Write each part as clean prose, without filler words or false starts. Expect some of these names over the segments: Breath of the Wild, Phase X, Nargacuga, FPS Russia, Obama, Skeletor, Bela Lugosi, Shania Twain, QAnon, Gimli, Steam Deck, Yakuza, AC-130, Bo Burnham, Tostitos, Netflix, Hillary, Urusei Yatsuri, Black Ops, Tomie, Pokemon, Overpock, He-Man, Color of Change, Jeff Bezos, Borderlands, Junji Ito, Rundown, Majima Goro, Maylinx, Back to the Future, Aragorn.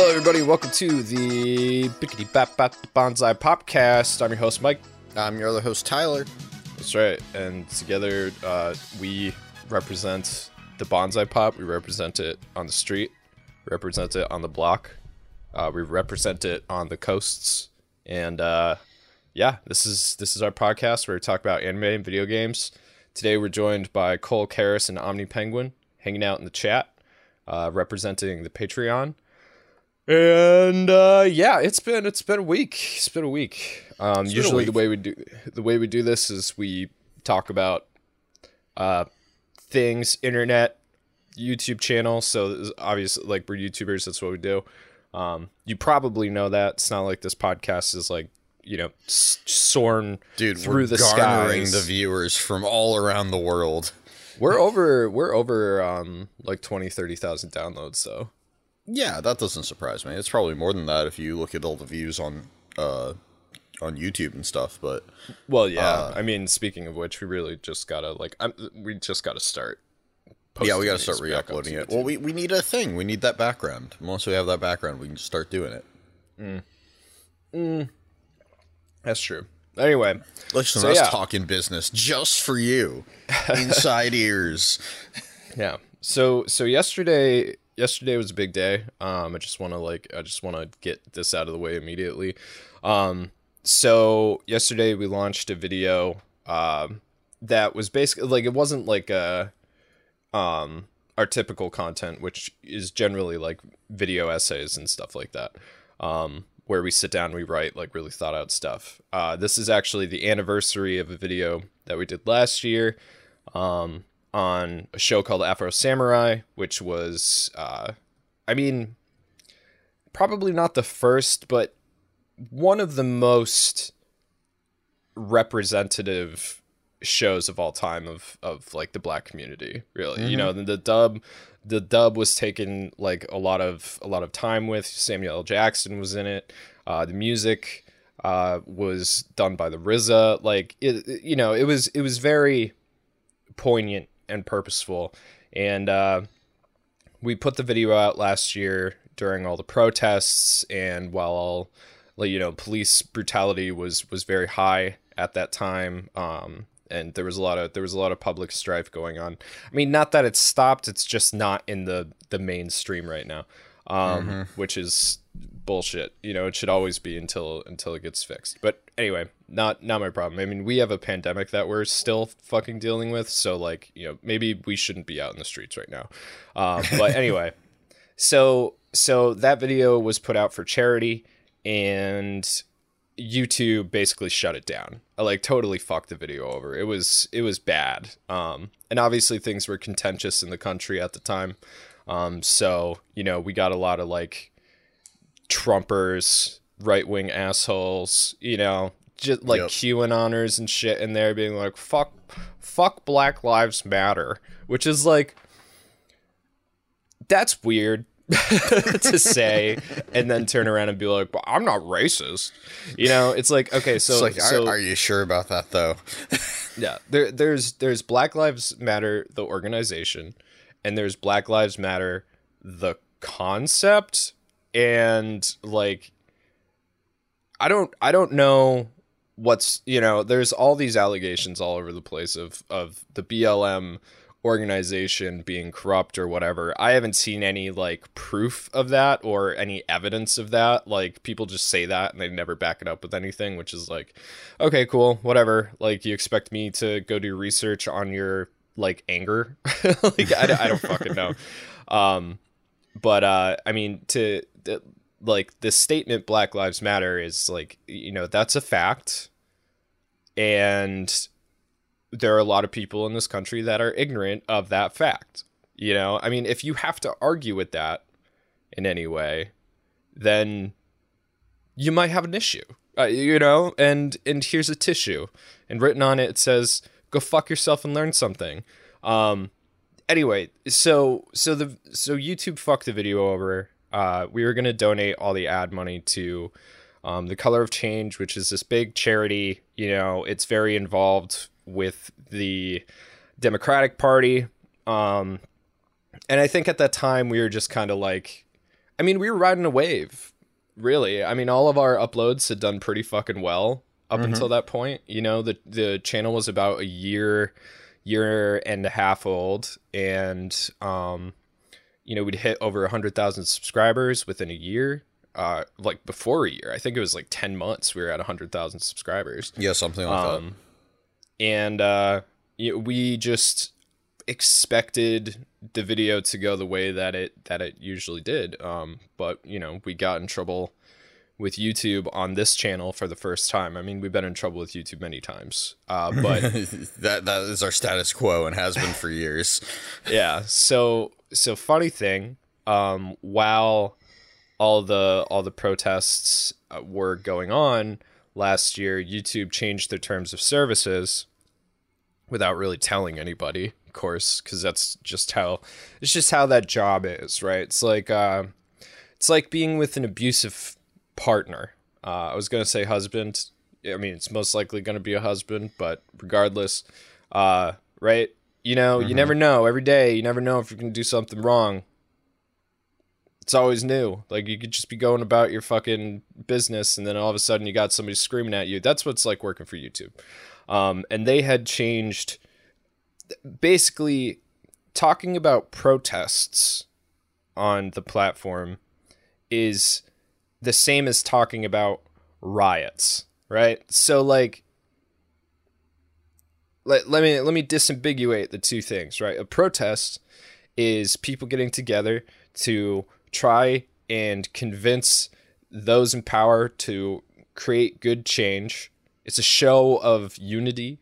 Hello everybody, welcome to the Bikini Bonsai Popcast. I'm your host Mike. I'm your other host Tyler. That's right, and together we represent the Bonsai Pop. We represent it on the street, we represent it on the block, we represent it on the coasts, and yeah, this is our podcast where we talk about anime and video games. Today we're joined by Cole Karras and Omni Penguin hanging out in the chat, representing the Patreon. And yeah, it's been a week. It's been a week. Usually the way we do this is we talk about things, internet, YouTube channel. So obviously, like, we're YouTubers, that's what we do. You probably know that. It's not like this podcast is like, you know, soaring through the skies. Dude, we're garnering the viewers from all around the world. We're over like 20,000-30,000 downloads though. Yeah, that doesn't surprise me. It's probably more than that if you look at all the views on YouTube and stuff. But well, yeah. I mean, speaking of which, we really just gotta start. Yeah, we gotta start re-uploading it. Well, we need a thing. We need that background. And once we have that background, we can just start doing it. That's true. Anyway, listen, so, us talking business just for you, inside ears. Yeah. So yesterday. Yesterday was a big day. I just want to get this out of the way immediately. So yesterday we launched a video that was basically like, it wasn't like a our typical content, which is generally like video essays and stuff like that, where we sit down, we write like really thought out stuff. This is actually the anniversary of a video that we did last year. On a show called Afro Samurai, which was, I mean, probably not the first, but one of the most representative shows of all time of like the black community, really. Mm-hmm. You know, the dub was taken like a lot of time with. Samuel L. Jackson was in it. The music was done by the RZA. Like, it was very poignant and purposeful, and we put the video out last year during all the protests, and while all, like, you know, police brutality was very high at that time, and there was a lot of public strife going on. I mean, not that it's stopped, it's just not in the mainstream right now, which is bullshit. You know, it should always be until it gets fixed. But anyway, not my problem. I mean, we have a pandemic that we're still fucking dealing with, so, like, you know, maybe we shouldn't be out in the streets right now. But anyway, so that video was put out for charity, and YouTube basically shut it down. I like totally fucked the video over. It was bad. And obviously things were contentious in the country at the time. So, you know, we got a lot of like Trumpers, right-wing assholes, you know, just like QAnoners and shit in there being like, fuck Black Lives Matter, which is like, that's weird to say, and then turn around and be like, well, I'm not racist. You know, it's like, okay, so, it's like, so are you sure about that though? Yeah, there's Black Lives Matter, the organization, and there's Black Lives Matter, the concept. And like, I don't know what's, you know, there's all these allegations all over the place of the BLM organization being corrupt or whatever. I haven't seen any like proof of that or any evidence of that. Like, people just say that and they never back it up with anything, which is like, okay, cool, whatever. Like, you expect me to go do research on your like anger? Like, I don't fucking know. But, I mean, like, the statement Black Lives Matter is, like, you know, that's a fact. And there are a lot of people in this country that are ignorant of that fact. You know, I mean, if you have to argue with that in any way, then you might have an issue, you know? And here's a tissue. And written on it, it says, go fuck yourself and learn something. Anyway, so YouTube fucked the video over. We were gonna donate all the ad money to the Color of Change, which is this big charity. You know, it's very involved with the Democratic Party. And I think at that time we were just kind of like, I mean, we were riding a wave, really. I mean, all of our uploads had done pretty fucking well up until that point. You know, the channel was about a year and a half old, and you know, we'd hit over 100,000 subscribers within a year. Like before a year, I think it was like 10 months we were at 100,000 subscribers. Yeah, something like that. And we just expected the video to go the way that it usually did. But you know, we got in trouble with YouTube on this channel for the first time. I mean, we've been in trouble with YouTube many times, but that is our status quo and has been for years. Yeah. So funny thing, while all the protests were going on last year, YouTube changed their terms of services without really telling anybody, of course, because that's just how that job is, right? It's like being with an abusive partner. I was gonna say husband. I mean, it's most likely gonna be a husband, but regardless, right? You know, you never know. Every day, you never know if you're gonna do something wrong. It's always new. Like, you could just be going about your fucking business, and then all of a sudden you got somebody screaming at you. That's what it's like working for YouTube. And they had changed, basically talking about protests on the platform is the same as talking about riots, right? So like, let me disambiguate the two things, right? A protest is people getting together to try and convince those in power to create good change. It's a show of unity.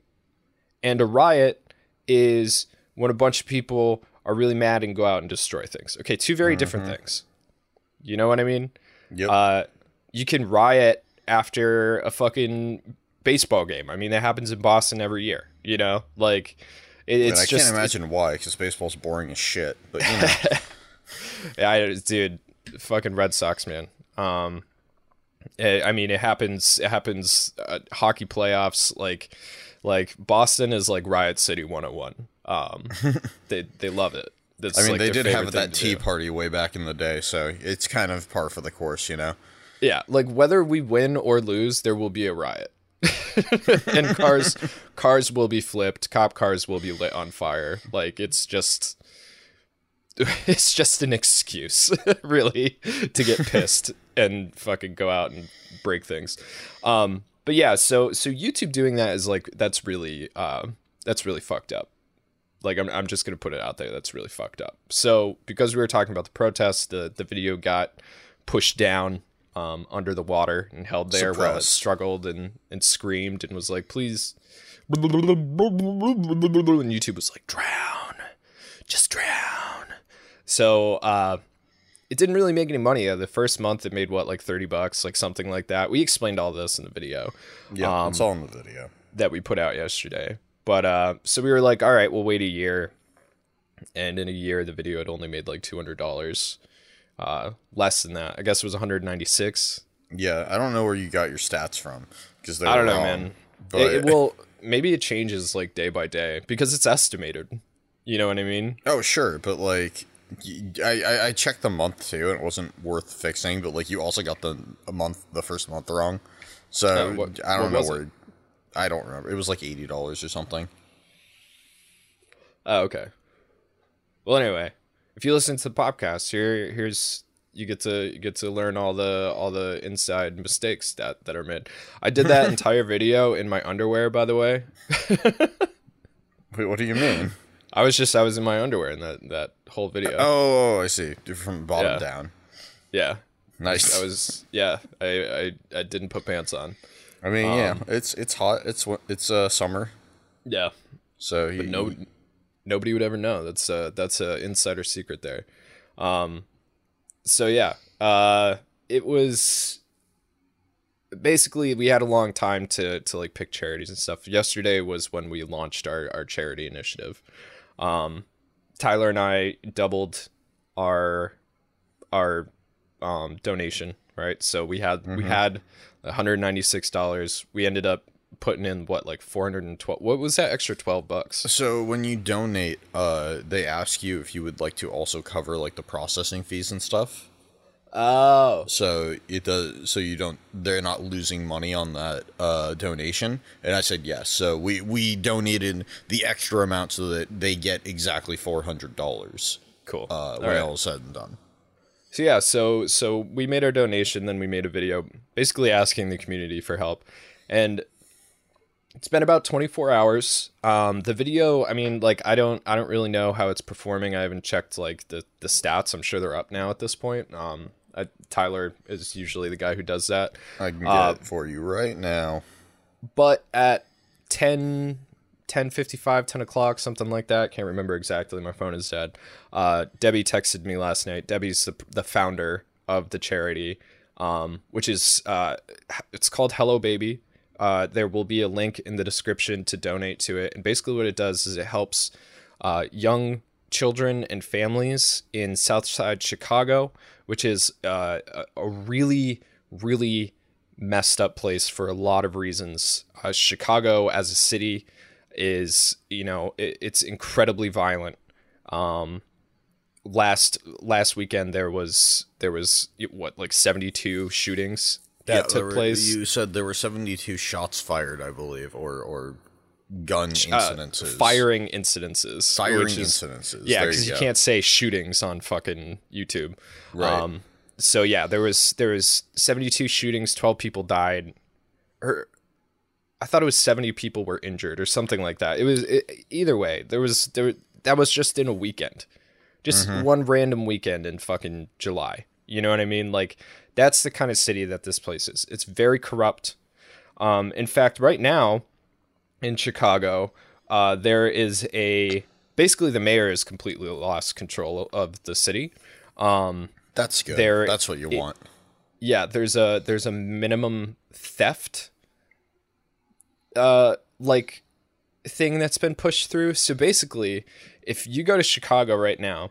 And a riot is when a bunch of people are really mad and go out and destroy things. Okay, two very different things. You know what I mean? Yep. You can riot after a fucking baseball game. I mean, that happens in Boston every year, you know? Like, it's I can't imagine why, because baseball's boring as shit. But, you know. Yeah, dude, fucking Red Sox, man. I mean, it happens hockey playoffs, like Boston is like Riot City 101. They love it. That's, I mean, like, they did have that tea party way back in the day, so it's kind of par for the course, you know. Yeah, like, whether we win or lose, there will be a riot. And cars will be flipped, cop cars will be lit on fire. Like, it's just an excuse, really, to get pissed and fucking go out and break things. But yeah, so YouTube doing that is like, that's really fucked up. Like, I'm just gonna put it out there, that's really fucked up. So because we were talking about the protests, the video got pushed down under the water and held there while it struggled and screamed and was like, please, and YouTube was like, drown, just drown. So it didn't really make any money. The first month it made, what, like $30, like something like that. We explained all this in the video. Yeah, it's all in the video that we put out yesterday. But so we were like, all right, we'll wait a year. And in a year, the video had only made like $200, less than that. I guess it was 196. Yeah, I don't know where you got your stats from, because I don't know, man. But well, maybe it changes like day by day because it's estimated. You know what I mean? Oh, sure. But like, I checked the month too, and it wasn't worth fixing. But like, you also got the first month wrong. So I don't know where. I don't remember. It was like $80 or something. Oh, okay. Well, anyway, if you listen to the podcast, here's you get to learn all the inside mistakes that are made. I did that entire video in my underwear, by the way. Wait, what do you mean? I was in my underwear in that whole video. Oh, I see. From bottom down. Yeah. Nice. I didn't put pants on. I mean, yeah, it's hot. It's summer. Yeah. So nobody would ever know. That's a insider secret there. So yeah, it was basically, we had a long time to like pick charities and stuff. Yesterday was when we launched our charity initiative. Tyler and I doubled our donation, right? So we had $196. We ended up putting in, what, like 412. What was that extra $12? So when you donate, they ask you if you would like to also cover like the processing fees and stuff. Oh. So it does. So you don't. They're not losing money on that donation. And I said yes. So we donated the extra amount so that they get exactly $400. Cool. When all is said and done. So yeah. So we made our donation. Then we made a video, basically asking the community for help, and it's been about 24 hours. The video, I mean, like, I don't really know how it's performing. I haven't checked, like, the stats. I'm sure they're up now at this point. Tyler is usually the guy who does that. I can get it for you right now. But at 10:55, 10 o'clock, something like that. Can't remember exactly. My phone is dead. Debbie texted me last night. Debbie's the founder of the charity, which is, it's called Hello Baby. There will be a link in the description to donate to it. And basically what it does is it helps young children and families in Southside Chicago, which is a really, really messed up place for a lot of reasons. Chicago as a city is, you know, it's incredibly violent. Last weekend there was what, like 72 shootings? That took place. You said there were 72 shots fired, I believe, or gun incidences. Firing incidences. Yeah, because you can't say shootings on fucking YouTube. Right. So yeah, there was 72 shootings, 12 people died. Or I thought it was 70 people were injured or something like that. It was either way. That was just in a weekend. Just one random weekend in fucking July. You know what I mean? Like, that's the kind of city that this place is. It's very corrupt. In fact, right now in Chicago, there is basically the mayor has completely lost control of the city. That's good. That's what you want. Yeah. There's a minimum theft, like, thing that's been pushed through. So basically, if you go to Chicago right now,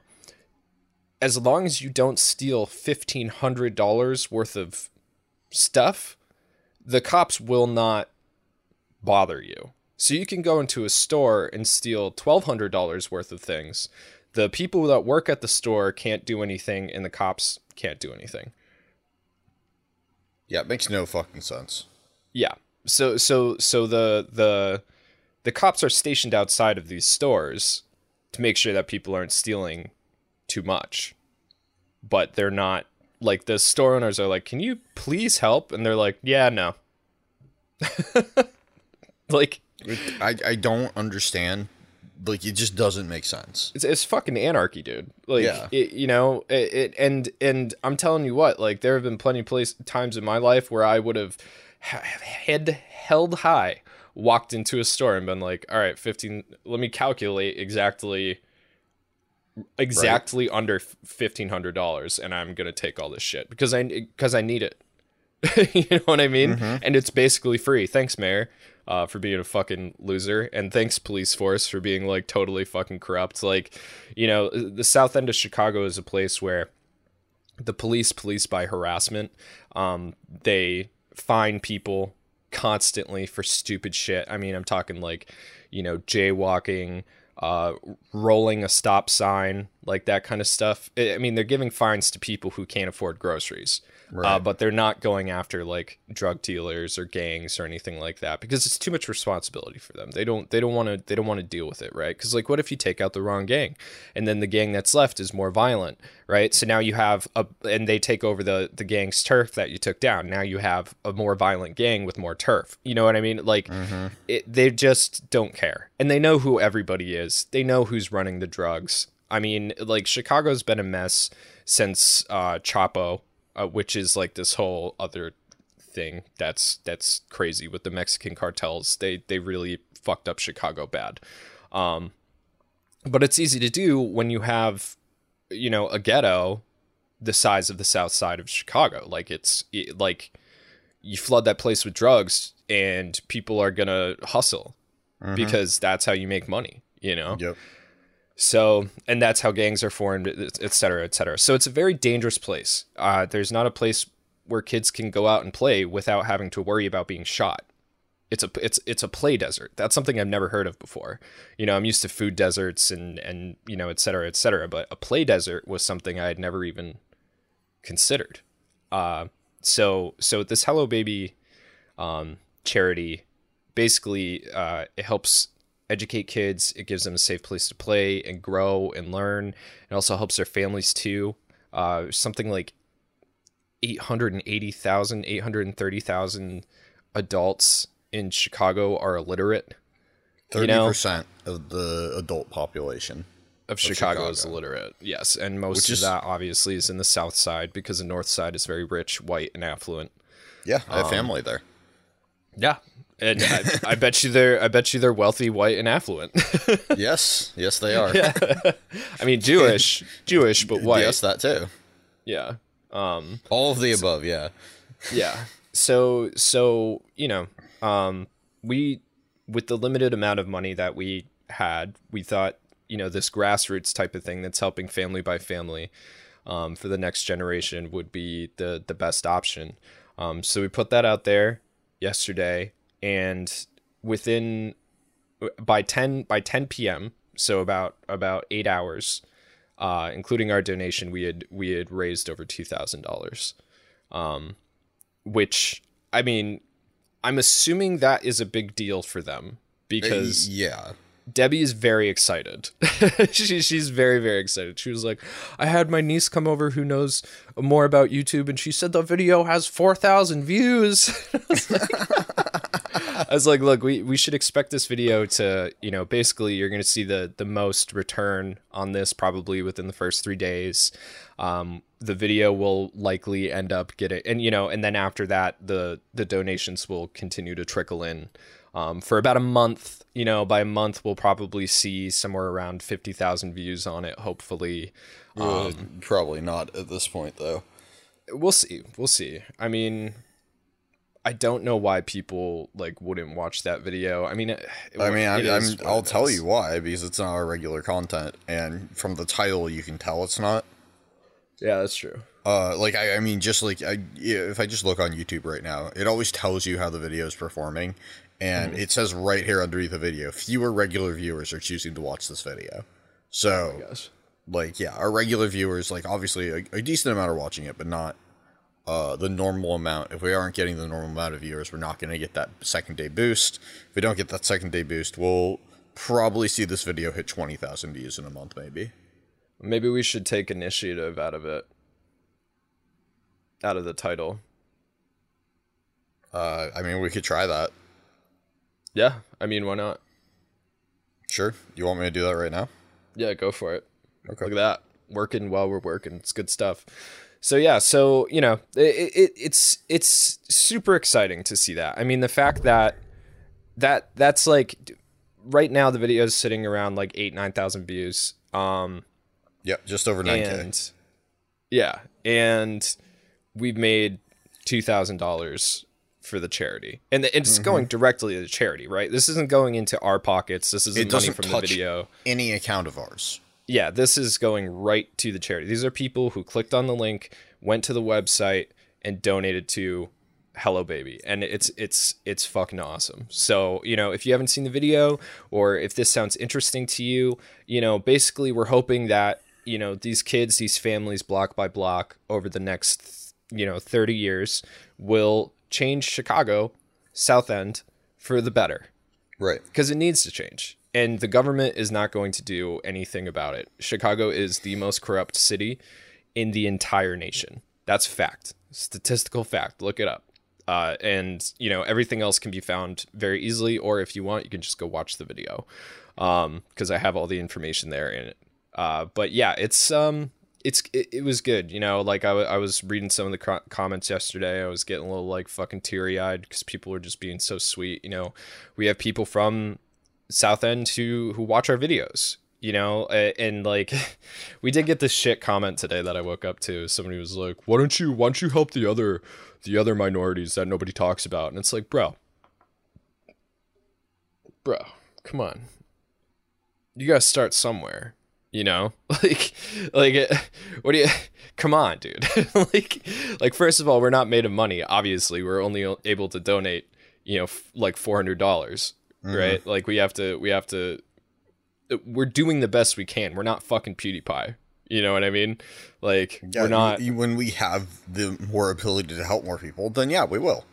as long as you don't steal $1,500 worth of stuff, the cops will not bother you. So you can go into a store and steal $1,200 worth of things. The people that work at the store can't do anything, and the cops can't do anything. Yeah, it makes no fucking sense. Yeah. So the cops are stationed outside of these stores to make sure that people aren't stealing too much, but they're not, like, the store owners are like, can you please help? And they're like, yeah, no. Like, I don't understand. Like, it just doesn't make sense. It's fucking anarchy, dude. Like, yeah. And I'm telling you what, like, there have been plenty of times in my life where I would have head held high, walked into a store and been like, all right, 15, let me calculate exactly right. Under $1,500, and I'm gonna take all this shit because I need it. You know what I mean? Mm-hmm. And it's basically free. Thanks, mayor, for being a fucking loser, and thanks, police force, for being, like, totally fucking corrupt. Like, you know, the South End of Chicago is a place where the police by harassment. They fine people constantly for stupid shit. I mean, I'm talking, like, you know, jaywalking, rolling a stop sign, like, that kind of stuff. I mean, they're giving fines to people who can't afford groceries, right. But they're not going after, like, drug dealers or gangs or anything like that, because it's too much responsibility for them. They don't want to deal with it, right? Because, like, what if you take out the wrong gang, and then the gang that's left is more violent, right? So now you have and they take over the gang's turf that you took down. Now you have a more violent gang with more turf. You know what I mean? Like, they just don't care, and they know who everybody is. They know who's running the drugs. I mean, like, Chicago's been a mess since Chapo, which is, like, this whole other thing that's crazy with the Mexican cartels. They really fucked up Chicago bad. But it's easy to do when you have, you know, a ghetto the size of the South Side of Chicago. Like, like, you flood that place with drugs and people are going to hustle because that's how you make money. You know, yep. So, and that's how gangs are formed, et cetera, et cetera. So it's a very dangerous place. There's not a place where kids can go out and play without having to worry about being shot. It's a play desert. That's something I've never heard of before. You know, I'm used to food deserts and you know, et cetera, et cetera. But a play desert was something I had never even considered. So this Hello Baby charity, basically it helps educate kids. It gives them a safe place to play and grow and learn. It also helps their families too. Something like 880,000, 830,000 adults in Chicago are illiterate. 30% of the adult population of Chicago is illiterate. Yes. And most of that obviously is in the South Side, because the North Side is very rich, white, and affluent. Yeah. I have family there. Yeah. And I bet you they're wealthy, white, and affluent. Yes. Yes, they are. Yeah. I mean, Jewish, but white. Yes, that too. Yeah. All of the above. Yeah. Yeah. So, you know, with the limited amount of money that we had, we thought, you know, this grassroots type of thing that's helping family by family for the next generation would be the best option. So we put that out there yesterday, and by 10 p.m., so about 8 hours, including our donation, we had raised over $2,000, which, I mean, I'm assuming that is a big deal for them, because yeah, Debbie is very excited. She's very, very excited. She was like, I had my niece come over who knows more about YouTube, and she said the video has 4,000 views. I was like, look, we should expect this video to, you know, basically you're going to see the most return on this probably within the first 3 days. The video will likely end up getting, and you know, and then after that, the donations will continue to trickle in, for about a month. You know, by a month, we'll probably see somewhere around 50,000 views on it. Hopefully, probably not at this point though. We'll see. We'll see. I mean, I don't know why people like wouldn't watch that video. I mean, I'll tell you why, because it's not our regular content, and from the title you can tell it's not. Yeah, that's true. If I just look on YouTube right now, it always tells you how the video is performing, and It says right here underneath the video, fewer regular viewers are choosing to watch this video. So, our regular viewers, like, obviously a decent amount are watching it, but not the normal amount. If we aren't getting the normal amount of viewers, we're not going to get that second day boost. If we don't get that second day boost, we'll probably see this video hit 20,000 views in a month, maybe. Maybe we should take initiative out of it. Out of the title. I mean, we could try that. Yeah, I mean, why not? Sure. You want me to do that right now? Yeah, go for it. Okay. Look at that. Working while we're working. It's good stuff. So yeah, so you know, it's super exciting to see that. I mean, the fact that's like right now the video is sitting around like 9,000 views. Yeah, just over 9K. And, yeah, and we've made $2,000 for the charity, and it's going directly to the charity, right? This isn't going into our pockets. This isn't money from the video. Any account of ours. Yeah, this is going right to the charity. These are people who clicked on the link, went to the website, and donated to Hello Baby, and it's fucking awesome. So, you know, if you haven't seen the video, or if this sounds interesting to you, you know, basically we're hoping that, you know, these kids, these families, block by block over the next, you know, 30 years will change Chicago South End for the better. Right. Because it needs to change. And the government is not going to do anything about it. Chicago is the most corrupt city in the entire nation. That's fact. Statistical fact. Look it up. And, you know, everything else can be found very easily. Or if you want, you can just go watch the video, because I have all the information there in it. But yeah, it was good. You know, like I was reading some of the comments yesterday. I was getting a little like fucking teary eyed because people were just being so sweet. You know, we have people from South End who watch our videos, you know, and like we did get this shit comment today that I woke up to. Somebody was like, why don't you help the other minorities that nobody talks about? And it's like, bro, come on, you gotta start somewhere, you know, like what do you, come on, dude. like first of all, we're not made of money, obviously. We're only able to donate, you know, like $400, right? Like we're doing the best we can. We're not fucking PewDiePie, You know what I mean? Like, yeah, we're not... When we have the more ability to help more people, then yeah, we will.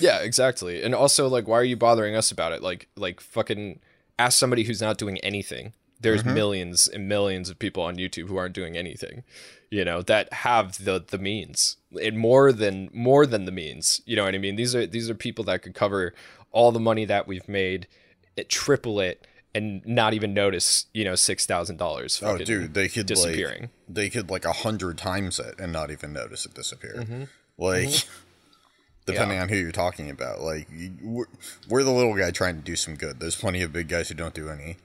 Yeah, exactly. And also, like, why are you bothering us about it? Like fucking ask somebody who's not doing anything. There's millions and millions of people on YouTube who aren't doing anything, you know, that have the means and more than the means. You know what I mean? These are people that could cover all the money that we've made, triple it, and not even notice, you know, $6,000. Oh, dude, they could disappearing. Like, they could like 100 times it and not even notice it disappear. Depending on who you're talking about, like we're the little guy trying to do some good. There's plenty of big guys who don't do any.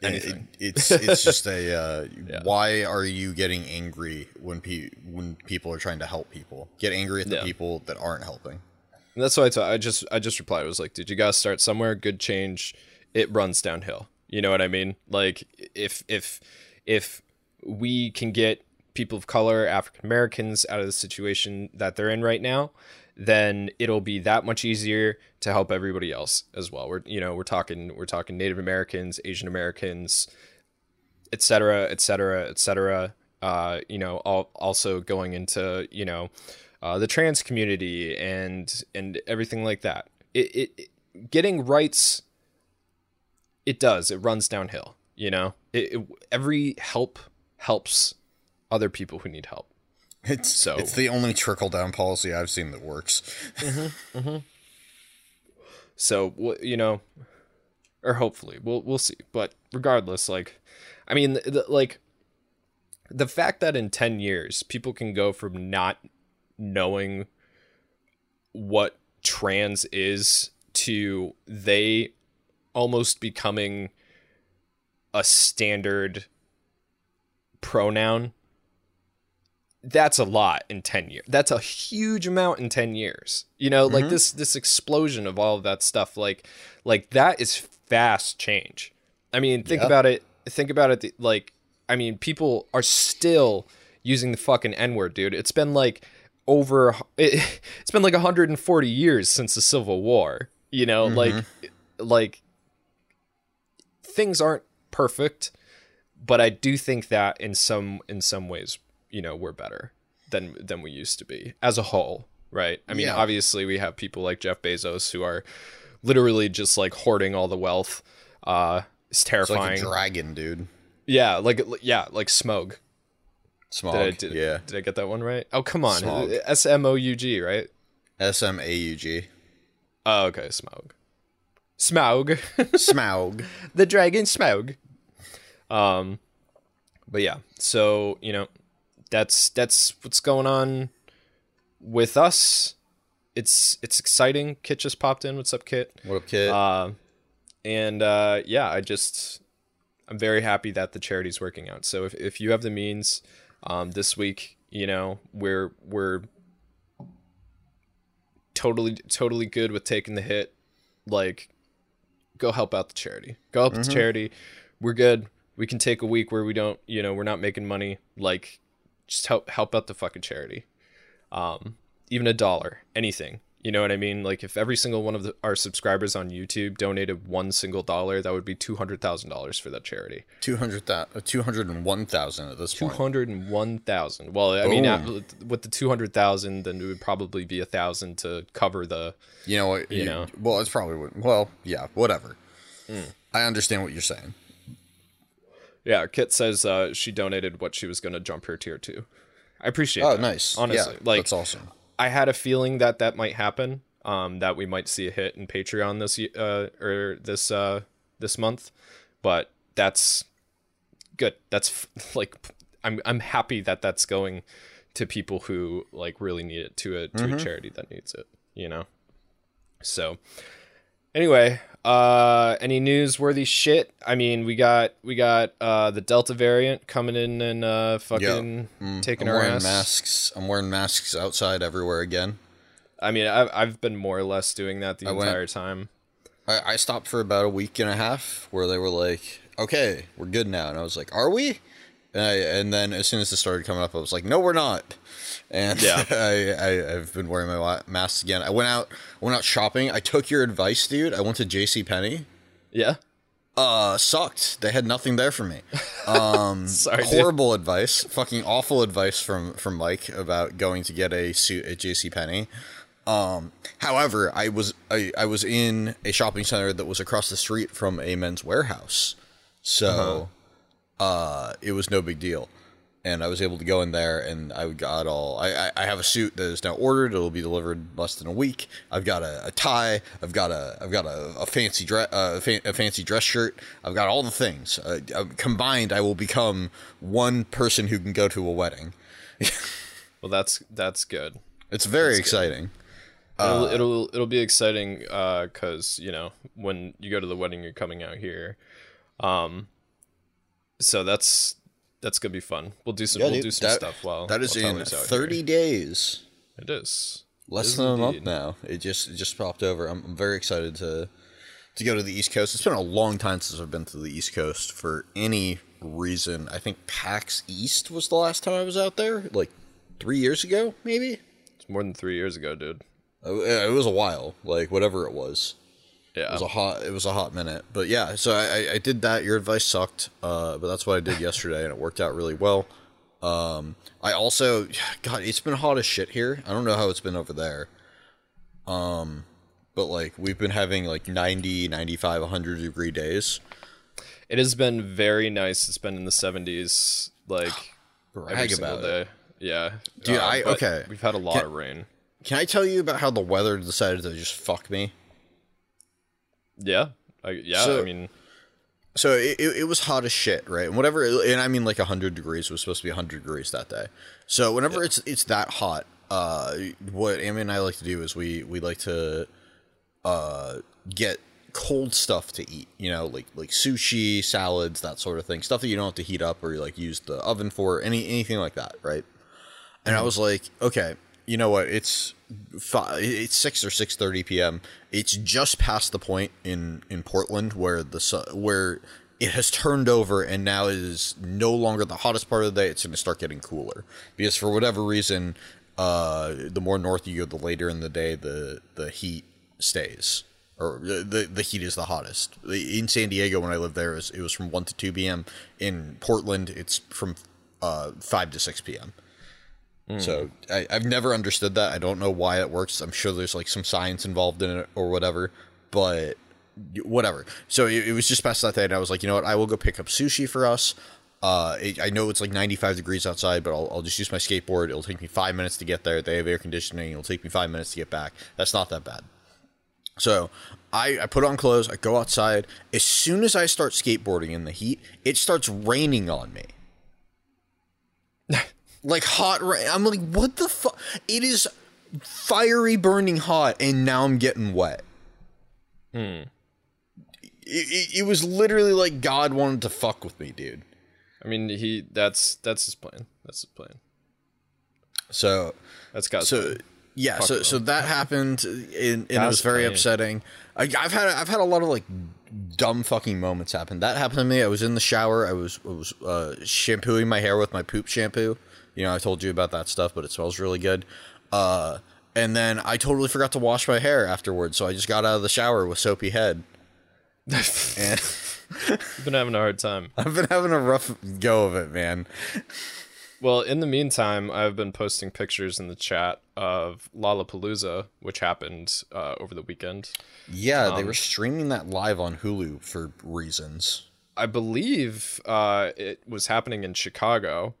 It's just a why are you getting angry when people are trying to help people? Get angry at the people that aren't helping. And that's why I just replied. I was like, dude, you gotta start somewhere. Good change, it runs downhill. You know what I mean? Like if we can get people of color, African Americans, out of the situation that they're in right now, then it'll be that much easier to help everybody else as well. We're talking Native Americans, Asian Americans, et cetera, et cetera, et cetera. Also going into, the trans community and everything like that. It getting rights. It runs downhill. You know, every help helps other people who need help. It's the only trickle-down policy I've seen that works. So, or hopefully, we'll see. But regardless, the fact that in 10 years, people can go from not knowing what trans is to they almost becoming a standard pronoun. That's a lot in 10 years. That's a huge amount in 10 years. Like this explosion of all of that stuff, like that is fast change. I mean, think about it. Like, I mean, people are still using the fucking N-word, dude. It's been like it's been like 140 years since the Civil War, like things aren't perfect, but I do think that in some ways, we're better than we used to be as a whole, right? I mean, obviously we have people like Jeff Bezos who are literally just like hoarding all the wealth. It's terrifying. It's like a dragon, dude. Yeah, like Smog. Smog. Did I get that one right? Oh, come on. Smog. S-M-O-U-G, right? S-M-A-U-G. Oh, okay, Smog. Smaug. Smaug. The dragon Smaug. But yeah, so, that's what's going on with us. It's exciting. Kit just popped in. What's up, Kit? What up, Kit? I'm very happy that the charity's working out. So if you have the means, this week, we're totally good with taking the hit. Like, go help out the charity. Go help the charity. We're good. We can take a week where we don't, we're not making money. Like, just help out the fucking charity. Even $1, anything. You know what I mean? Like, if every single one of our subscribers on YouTube donated one single $1, that would be $200,000 for that charity. 201,000 at this point. 201,000. Well, I mean, with the 200,000, then it would probably be 1,000 to cover the. Well, it's probably. Well, yeah, whatever. I understand what you're saying. Yeah, Kit says she donated what she was going to jump her tier to. I appreciate that. Oh, nice. Honestly, yeah, that's awesome. I had a feeling that might happen, that we might see a hit in Patreon this month, but that's good. That's like I'm happy that's going to people who like really need it, to a charity that needs it, So anyway, any newsworthy shit? I mean, we got the Delta variant coming in and taking our ass. Masks. I'm wearing masks outside everywhere again. I mean, I've been more or less doing that the entire time. I stopped for about a week and a half where they were like, "Okay, we're good now," and I was like, "Are we?" And then as soon as it started coming up, I was like, "No, we're not." And I've been wearing my masks again. I went out shopping. I took your advice, dude. I went to JCPenney. Yeah. Sucked. They had nothing there for me. Sorry, horrible dude. Advice. Fucking awful advice from Mike about going to get a suit at JCPenney. However, I was in a shopping center that was across the street from a men's warehouse. So it was no big deal. And I was able to go in there and I got all... I have a suit that is now ordered. It'll be delivered less than a week. I've got a tie. I've got a fancy dress shirt. I've got all the things. Combined, I will become one person who can go to a wedding. Well, that's good. It's very exciting. It'll be exciting because, you know, when you go to the wedding, you're coming out here. So that's going to be fun. We'll do some stuff while that is in 30 days. It is. Less than a month now. It just popped over. I'm very excited to go to the East Coast. It's been a long time since I've been to the East Coast for any reason. I think PAX East was the last time I was out there, like 3 years ago, maybe? It's more than 3 years ago, dude. It was a while, like whatever it was. Yeah. It was a hot minute. But yeah, so I did that. Your advice sucked, but that's what I did yesterday, and it worked out really well. I also, God, it's been hot as shit here. I don't know how it's been over there. But like we've been having like 90, 95, 100 degree days. It has been very nice. It's been in the 70s, like every single day. Yeah. Dude, we've had a lot of rain. Can I tell you about how the weather decided to just fuck me? Yeah. So it was hot as shit, right? And whatever, and I mean like 100 degrees, it was supposed to be 100 degrees that day. So whenever it's that hot, what Amy and I like to do is we like to get cold stuff to eat, you know, like sushi, salads, that sort of thing. Stuff that you don't have to heat up or like use the oven for, anything like that, right? And I was like, okay, you know what? It's 6 or 6:30 p.m. It's just past the point in Portland where where it has turned over and now it is no longer the hottest part of the day. It's going to start getting cooler because for whatever reason, the more north you go, the later in the day the heat stays, or the heat is the hottest. In San Diego when I lived there, it was from 1 to 2 p.m. In Portland, it's from 5 to 6 p.m. So I've never understood that. I don't know why it works. I'm sure there's like some science involved in it or whatever, but whatever. So it was just past that day, and I was like, you know what? I will go pick up sushi for us. I know it's like 95 degrees outside, but I'll just use my skateboard. It'll take me 5 minutes to get there. They have air conditioning. It'll take me 5 minutes to get back. That's not that bad. So I put on clothes. I go outside. As soon as I start skateboarding in the heat, it starts raining on me. Like hot rain. I'm like, what the fuck? It is fiery, burning hot, and now I'm getting wet. It was literally like God wanted to fuck with me, dude. I mean, that's his plan. That's his plan. So that's God's plan. Yeah, so that happened, and it was very upsetting. I've had a lot of like dumb fucking moments happen. That happened to me. I was in the shower. I was shampooing my hair with my poop shampoo. You know, I told you about that stuff, but it smells really good. And then I totally forgot to wash my hair afterwards, so I just got out of the shower with soapy head. You've been having a hard time. I've been having a rough go of it, man. Well, in the meantime, I've been posting pictures in the chat of Lollapalooza, which happened over the weekend. Yeah, they were streaming that live on Hulu for reasons. I believe it was happening in Chicago.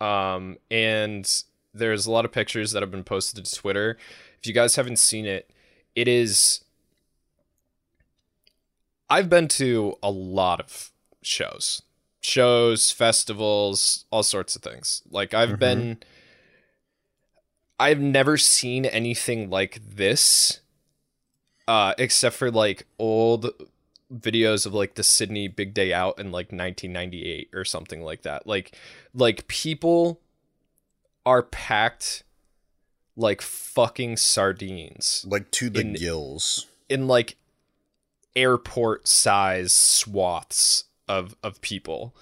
And there's a lot of pictures that have been posted to Twitter. If you guys haven't seen it, it is... I've been to a lot of shows, festivals, all sorts of things. Like, I've never seen anything like this, except for like old videos of like the Sydney Big Day Out in like 1998 or something like that. Like people are packed like fucking sardines, like to the gills, in like airport size swaths of people,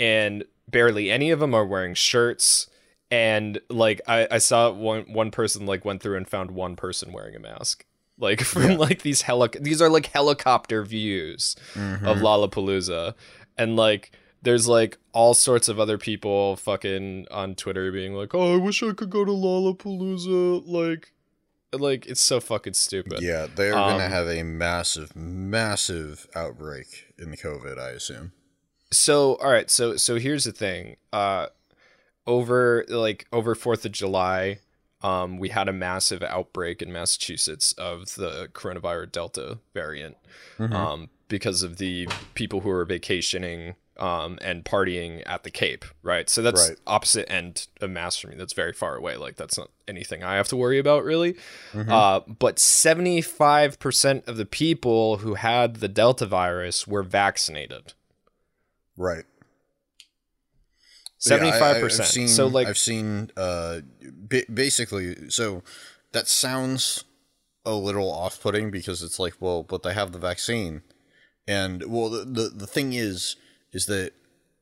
and barely any of them are wearing shirts. And like I saw one person like went through and found one person wearing a mask. like from like these are like helicopter views of Lollapalooza, and like there's like all sorts of other people fucking on Twitter being like, oh, I wish I could go to Lollapalooza, like it's so fucking stupid. Yeah, they're gonna have a massive outbreak in the COVID, I assume. So all right, so here's the thing. Over 4th of July, we had a massive outbreak in Massachusetts of the coronavirus Delta variant, because of the people who are vacationing and partying at the Cape, right? So that's opposite end of Mass for me. That's very far away. Like, that's not anything I have to worry about, really. But 75% of the people who had the Delta virus were vaccinated. Right. 75%. So like I've seen, basically. So that sounds a little off-putting because it's like, well, but they have the vaccine, and well, the thing is that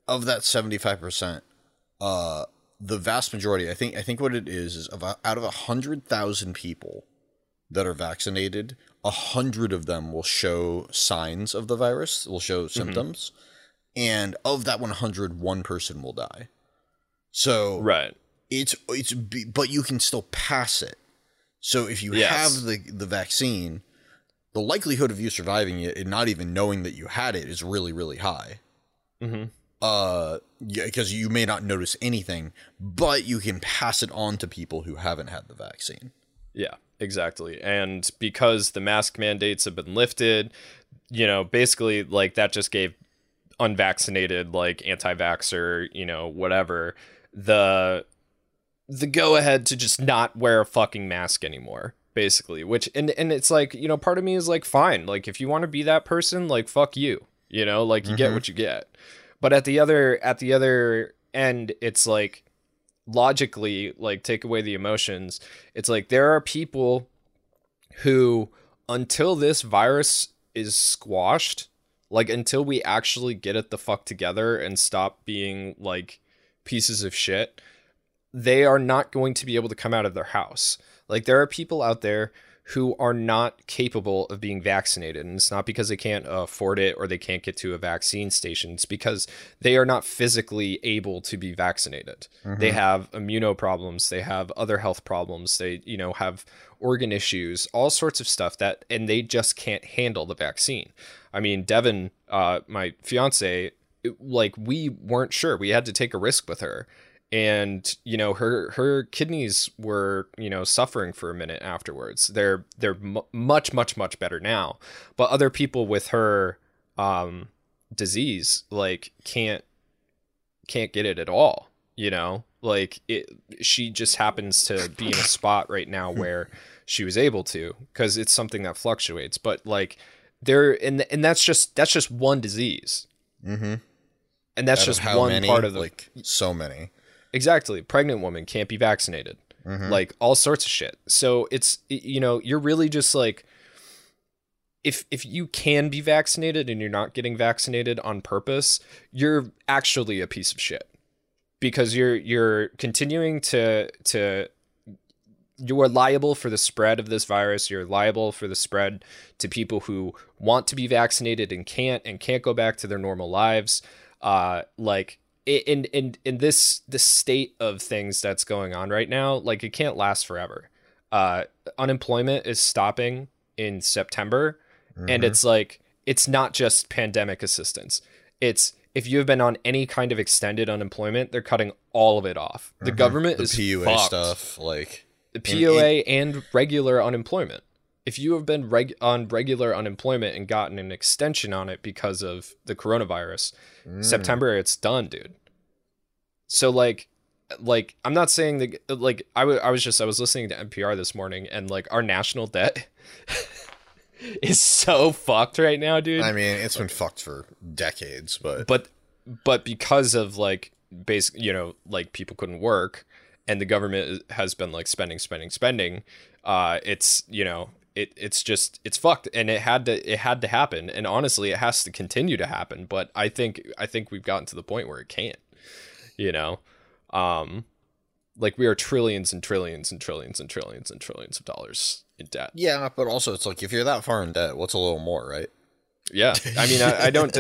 of that 75%, the vast majority, I think what it is out of 100,000 people that are vaccinated, 100 of them will show signs of the virus, will show symptoms. And of that 100, one person will die. So it's but you can still pass it. So if you have the vaccine, the likelihood of you surviving it and not even knowing that you had it is really, really high. Because you may not notice anything, but you can pass it on to people who haven't had the vaccine. Yeah, exactly. And because the mask mandates have been lifted, you know, basically like that just gave unvaccinated, like anti-vaxxer, you know, whatever, the go ahead to just not wear a fucking mask anymore, basically. Which and it's like, you know, part of me is like, fine, like if you want to be that person, like fuck you, you know, like you get what you get. But at the other end, it's like logically, like take away the emotions. It's like there are people who, until this virus is squashed, like, until we actually get it the fuck together and stop being, like, pieces of shit, they are not going to be able to come out of their house. Like, there are people out there who are not capable of being vaccinated, and it's not because they can't afford it or they can't get to a vaccine station. It's because they are not physically able to be vaccinated. They have immuno problems. They have other health problems. They, you know, have organ issues, all sorts of stuff that, and they just can't handle the vaccine. I mean, Devin, my fiance, like we weren't sure. We had to take a risk with her, and you know, her kidneys were, you know, suffering for a minute afterwards. They're much better now, but other people with her disease like can't get it at all. You know, like she just happens to be in a spot right now where she was able to, because it's something that fluctuates. But like. And that's just one disease, and that's just one part of the, like, so many. Exactly, pregnant women can't be vaccinated, like all sorts of shit. So it's, you know, you're really just like, if you can be vaccinated and you're not getting vaccinated on purpose, you're actually a piece of shit, because you're continuing to. You are liable for the spread of this virus. You're liable for the spread to people who want to be vaccinated and can't go back to their normal lives. Like in the state of things that's going on right now, like it can't last forever. Unemployment is stopping in September, and it's like, it's not just pandemic assistance. It's, if you have been on any kind of extended unemployment, they're cutting all of it off. The government is PUA fucked. Stuff like. The POA and regular unemployment. If you have been on regular unemployment and gotten an extension on it because of the coronavirus, September, it's done, dude. So like I'm not saying that, like I was listening to NPR this morning, and like our national debt is so fucked right now, dude. I mean, it's been fucked for decades, but because of like basically, you know, like people couldn't work. And the government has been like spending. It's, you know, it's just, it's fucked, and it had to happen. And honestly, it has to continue to happen. But I think we've gotten to the point where it can't, you know, Like, we are trillions and trillions and trillions and trillions and trillions of dollars in debt. Yeah, but also it's like, if you're that far in debt, what's a little more, right? Yeah, I mean, I don't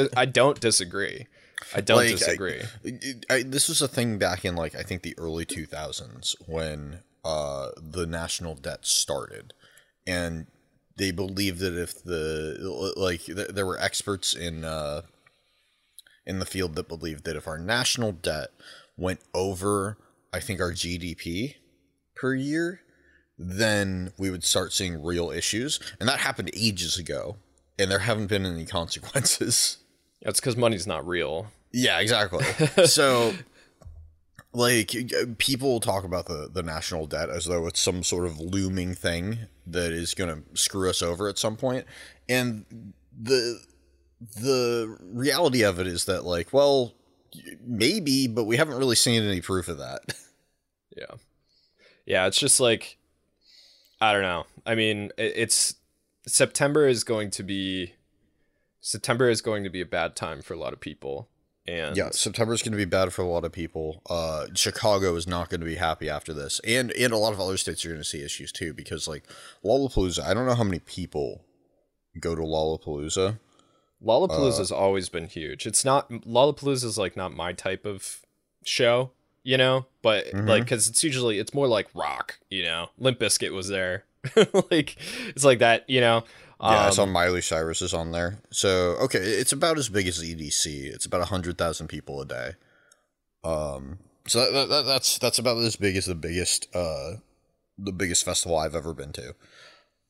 disagree. I don't disagree. This was a thing back in, like, I think the early 2000s when the national debt started, and they believed that if the, like, there were experts in the field that believed that if our national debt went over, I think, our GDP per year, then we would start seeing real issues. And that happened ages ago, and there haven't been any consequences. That's because money's not real. Yeah, exactly. So, like, people talk about the national debt as though it's some sort of looming thing that is going to screw us over at some point. And the reality of it is that, like, well, maybe, but we haven't really seen any proof of that. Yeah. Yeah, it's just like, I don't know. I mean, it's September is going to be a bad time for a lot of people. And yeah, September is going to be bad for a lot of people. Chicago is not going to be happy after this. And a lot of other states are going to see issues too, because, like, Lollapalooza, I don't know how many people go to Lollapalooza. Lollapalooza's always been huge. It's not, Lollapalooza's, like, not my type of show, you know, but mm-hmm. like, cause it's more like rock, you know, Limp Bizkit was there. Like, it's like that, you know? Yeah, I saw Miley Cyrus is on there. So, okay, it's about as big as EDC. It's about 100,000 people a day. So that's about as big as the biggest festival I've ever been to.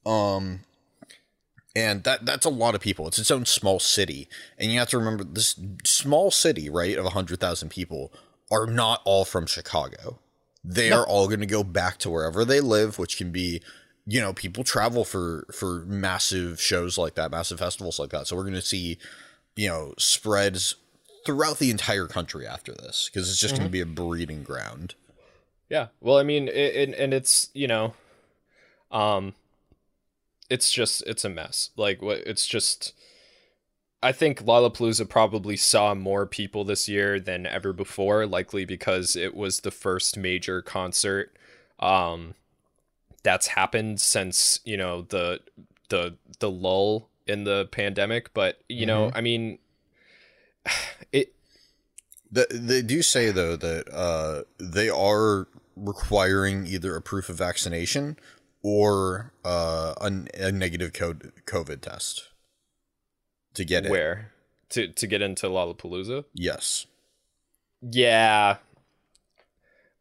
And that's a lot of people. It's its own small city. And you have to remember, this small city, right, of 100,000 people are not all from Chicago. They are all going to go back to wherever they live, which can be, you know, people travel for massive shows like that, massive festivals like that. So we're going to see, you know, spreads throughout the entire country after this, because it's just mm-hmm. going to be a breeding ground. Yeah. Well, I mean, and it's, you know, it's just, it's a mess. Like, it's just, I think Lollapalooza probably saw more people this year than ever before, likely because it was the first major concert that's happened since, you know, the lull in the pandemic. But, you mm-hmm. know, I mean, it. They do say, though, that they are requiring either a proof of vaccination or a negative COVID test to get in. Where? To get into Lollapalooza? Yes. Yeah.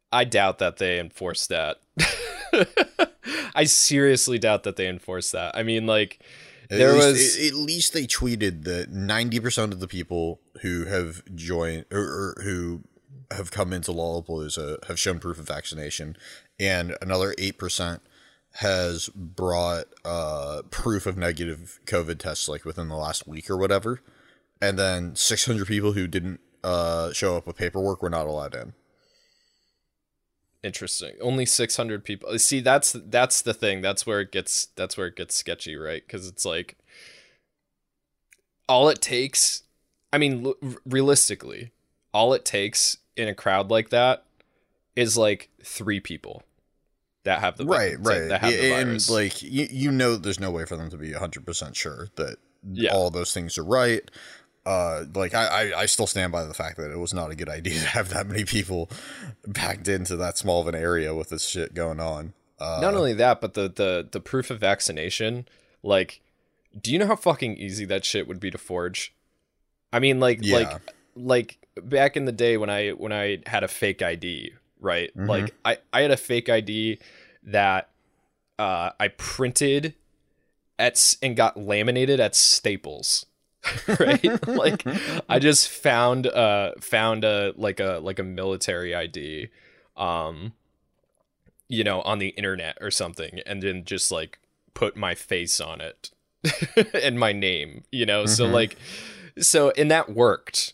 I doubt that they enforce that. I seriously doubt that they enforce that. I mean, like, at least they tweeted that 90% of the people who have joined or who have come into Lollapalooza have shown proof of vaccination, and another 8% has brought proof of negative COVID tests, like, within the last week or whatever. And then 600 people who didn't show up with paperwork were not allowed in. Interesting. Only 600 people. See, that's the thing. That's where it gets sketchy, right? Because it's like, all it takes, I mean, realistically, all it takes in a crowd like that is, like, 3 people that have the virus. Right. That have the virus. And, like, you know, there's no way for them to be 100% sure that all those things are right. Like, I still stand by the fact that it was not a good idea to have that many people packed into that small of an area with this shit going on. Not only that, but the proof of vaccination, like, do you know how fucking easy that shit would be to forge? I mean, like, yeah. like back in the day when I had a fake ID, right? Mm-hmm. Like, I had a fake ID that I printed and got laminated at Staples, right? Like, I just found a military ID, you know, on the internet or something, and then just, like, put my face on it and my name, you know? Mm-hmm. So, like, and that worked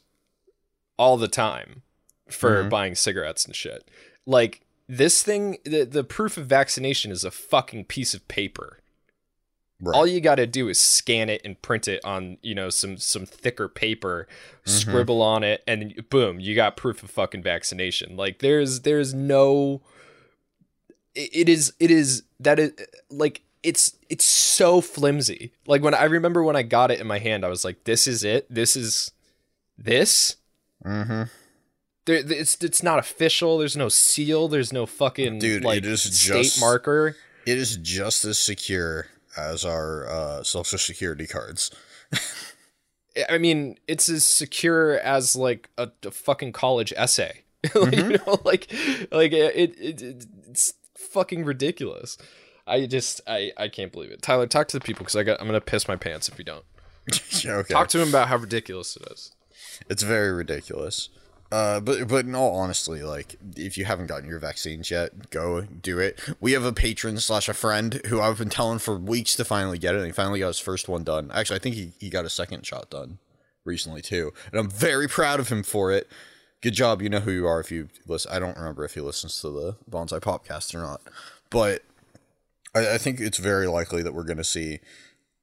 all the time for mm-hmm. buying cigarettes and shit. Like, this thing, the proof of vaccination is a fucking piece of paper. Right. All you got to do is scan it and print it on, you know, some thicker paper, mm-hmm. scribble on it, and boom, you got proof of fucking vaccination. Like, there's no it's so flimsy. Like when I remember when I got it in my hand, I was like, this is it. This is this. Mm-hmm. It's not official. There's no seal. There's no fucking marker. It is just as secure as our social security cards. I mean, it's as secure as like a fucking college essay. Like, mm-hmm. You know, like it's fucking ridiculous. I can't believe it. Tyler, talk to the people because I'm gonna piss my pants if you don't. Okay. Talk to him about how ridiculous it is. It's very ridiculous. But in all honesty, like, if you haven't gotten your vaccines yet, go do it. We have a patron slash a friend who I've been telling for weeks to finally get it, and he finally got his first one done. Actually, I think he got a second shot done recently, too. And I'm very proud of him for it. Good job. You know who you are if you listen. I don't remember if he listens to the Bonsai Popcast or not. But I think it's very likely that we're going to see,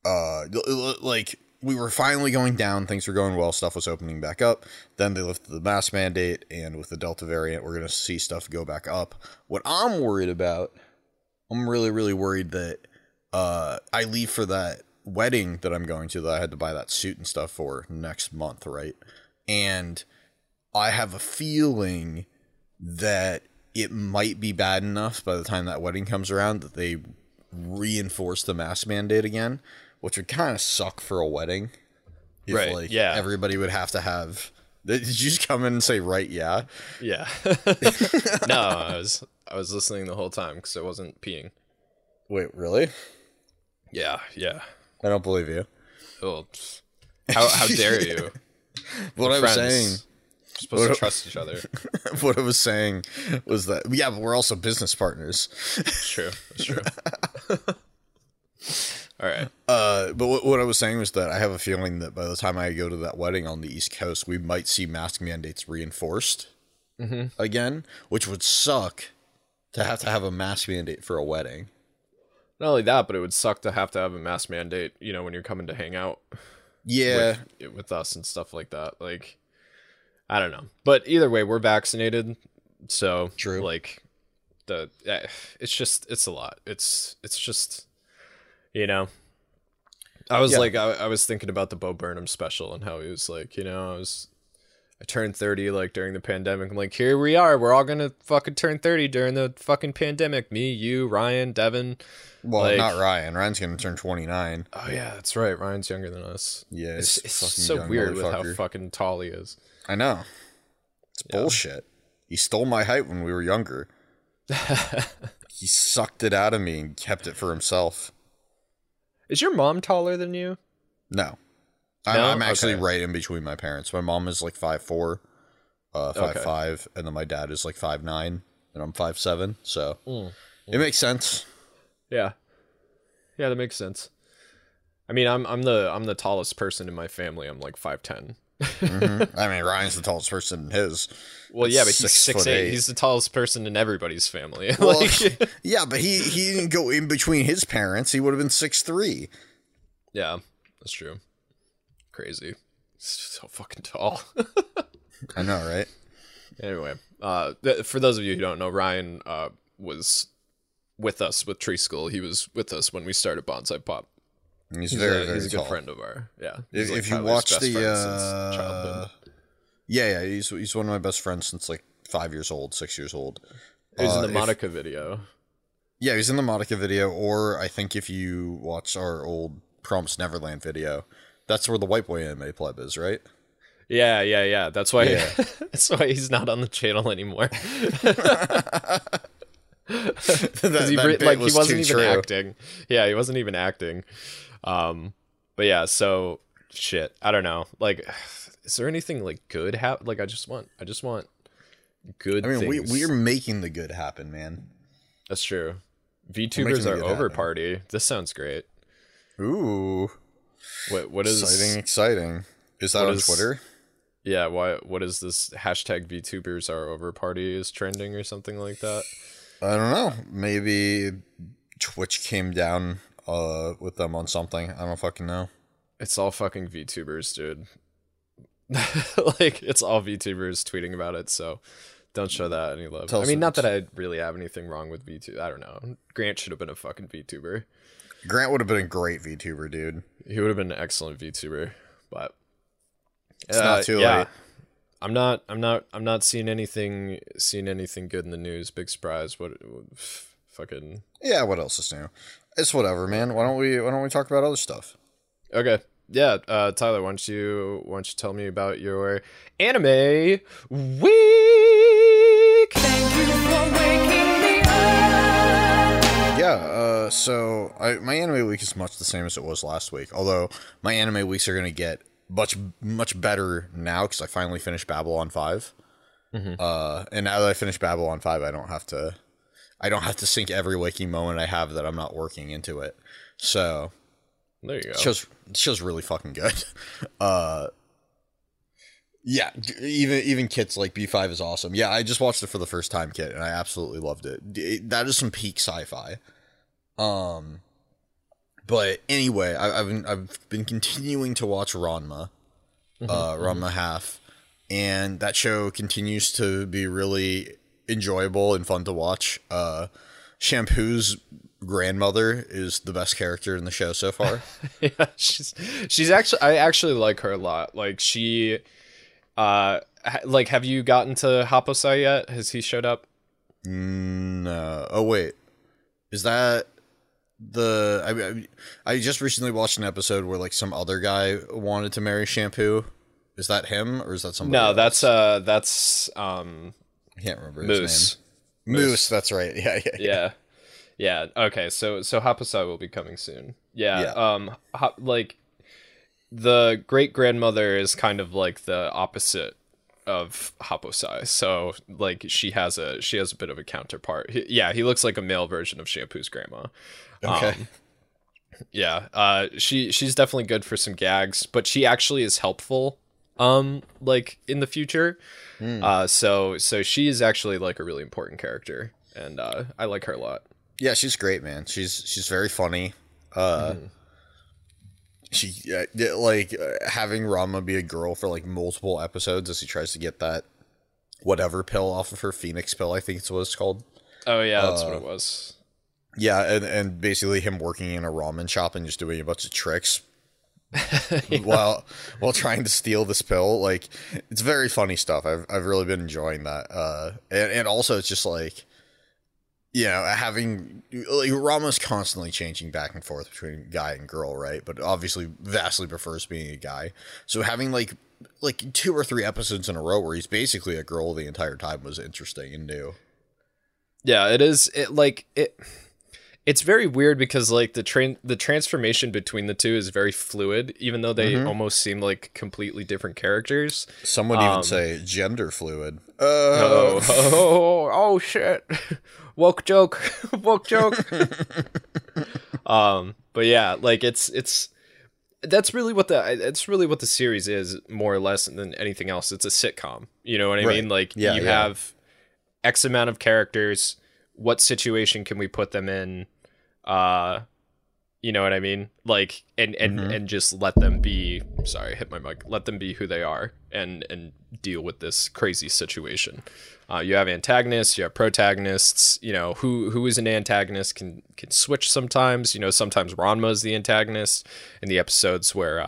like... We were finally going down. Things were going well. Stuff was opening back up. Then they lifted the mask mandate, and with the Delta variant, we're going to see stuff go back up. What I'm worried about, I'm really, really worried that I leave for that wedding that I'm going to that I had to buy that suit and stuff for next month, right? And I have a feeling that it might be bad enough by the time that wedding comes around that they reinforce the mask mandate again. Which would kind of suck for a wedding. If, right, like, yeah. Everybody would have to have... Did you just come in and say, right, yeah? Yeah. No, I was listening the whole time because I wasn't peeing. Wait, really? Yeah. I don't believe you. Well, how dare you? What I was saying... Supposed to trust each other. What I was saying was that... Yeah, but we're also business partners. It's true. All right. But what I was saying was that I have a feeling that by the time I go to that wedding on the East Coast, we might see mask mandates reinforced again, which would suck to have a mask mandate for a wedding. Not only that, but it would suck to have a mask mandate, you know, when you're coming to hang out. Yeah. With us and stuff like that. Like, I don't know. But either way, we're vaccinated. So, true. Like, it's a lot. It's just... You know, I was like, I was thinking about the Bo Burnham special and how he was like, you know, I turned 30 like during the pandemic. I'm like, here we are. We're all going to fucking turn 30 during the fucking pandemic. Me, you, Ryan, Devin. Well, like, not Ryan. Ryan's going to turn 29. Oh, yeah, that's right. Ryan's younger than us. Yeah. It's so weird with how fucking tall he is. I know. It's bullshit. He stole my height when we were younger. He sucked it out of me and kept it for himself. Is your mom taller than you? No. I'm actually right in between my parents. My mom is like 5'4", 5'5", and then my dad is like 5'9", and I'm 5'7", so it makes sense. Yeah. Yeah, that makes sense. I mean, I'm the tallest person in my family. I'm like 5'10". Mm-hmm. I mean, Ryan's the tallest person in his. Well, yeah, but he's 6'8". He's the tallest person in everybody's family. Well, like, yeah, but he didn't go in between his parents. He would have been 6'3". Yeah, that's true. Crazy. So fucking tall. I know, right? Anyway, for those of you who don't know, Ryan was with us with Tree School. He was with us when we started Bonsai Pop. He's very, very tall. He's a good friend of ours. Yeah. If you watch the childhood. Yeah, he's one of my best friends since like 6 years old. He was in the Monica video. Yeah, he's in the Monica video, or I think if you watch our old Proms Neverland video, that's where the white boy anime pleb is, right? Yeah. That's why. Yeah. That's why he's not on the channel anymore. Because he wasn't even acting. Yeah, he wasn't even acting. But yeah, so shit. I don't know. Like, is there anything like good happen? Like, I just want good. I mean, things. We're making the good happen, man. That's true. VTubers are over happen. Party. This sounds great. Ooh. What is exciting? Is that on Twitter? Yeah. What is this hashtag VTubers are over party is trending or something like that? I don't know. Maybe Twitch came down with them on something. I don't fucking know. It's all fucking VTubers, dude. Like, it's all VTubers tweeting about it, so Don't show that any love. I mean, not that I really have anything wrong with VTuber. I don't know. Grant should have been a fucking VTuber. Grant would have been a great VTuber, dude. He would have been an excellent VTuber, but it's not too late. I'm not seeing anything good in the news. Big surprise. What fucking yeah? What else is new? It's whatever, man. Why don't we talk about other stuff? Okay. Yeah, Tyler, why don't you tell me about your anime week? Thank you for waking me up. Yeah, so my anime week is much the same as it was last week, although my anime weeks are going to get much better now because I finally finished Babylon 5. Mm-hmm. And now that I finished Babylon 5, I don't have to sink every waking moment I have that I'm not working into it. So there you go. Show's really fucking good. Yeah, even Kit's like B5 is awesome. Yeah, I just watched it for the first time, Kit, and I absolutely loved it. That is some peak sci-fi. But anyway, I've been continuing to watch Ranma, Ranma Half, and that show continues to be really enjoyable and fun to watch. Shampoo's grandmother is the best character in the show so far. Yeah, she's actually, I actually like her a lot. Like she, like, have you gotten to Happosai yet? Has he showed up? No. Oh wait, is that the? I just recently watched an episode where like some other guy wanted to marry Shampoo. Is that him or is that somebody? No, else? that's I can't remember his name. Moose. That's right. Yeah. Yeah, okay, so Happosai will be coming soon. Yeah. Like, the great-grandmother is kind of like the opposite of Happosai, so, like, she has a bit of a counterpart. He looks like a male version of Shampoo's grandma. Okay. She's definitely good for some gags, but she actually is helpful, like, in the future. So she is actually, like, a really important character, and I like her a lot. Yeah, she's great, man. She's very funny. She having Ranma be a girl for like multiple episodes as she tries to get that whatever pill off of her, Phoenix pill, I think it's what it's called. Oh yeah, that's what it was. Yeah, and basically him working in a ramen shop and just doing a bunch of tricks while trying to steal this pill. Like, it's very funny stuff. I've really been enjoying that. And also it's just like, you know, having like Ranma's constantly changing back and forth between guy and girl, right? But obviously vastly prefers being a guy. So having like 2 or 3 episodes in a row where he's basically a girl the entire time was interesting and new. Yeah, it is. It's very weird because like the transformation between the two is very fluid, even though they almost seem like completely different characters. Some would even say gender fluid. Oh shit. woke joke But yeah, like that's really what the series is, more or less, than anything else. It's a sitcom, you know what I mean? Like, you have X amount of characters. What situation can we put them in? You know what I mean? Like, and just let them be, sorry, hit my mic, let them be who they are and deal with this crazy situation. You have antagonists, you have protagonists, you know, who is an antagonist can switch sometimes, you know, sometimes Ranma is the antagonist in the episodes where,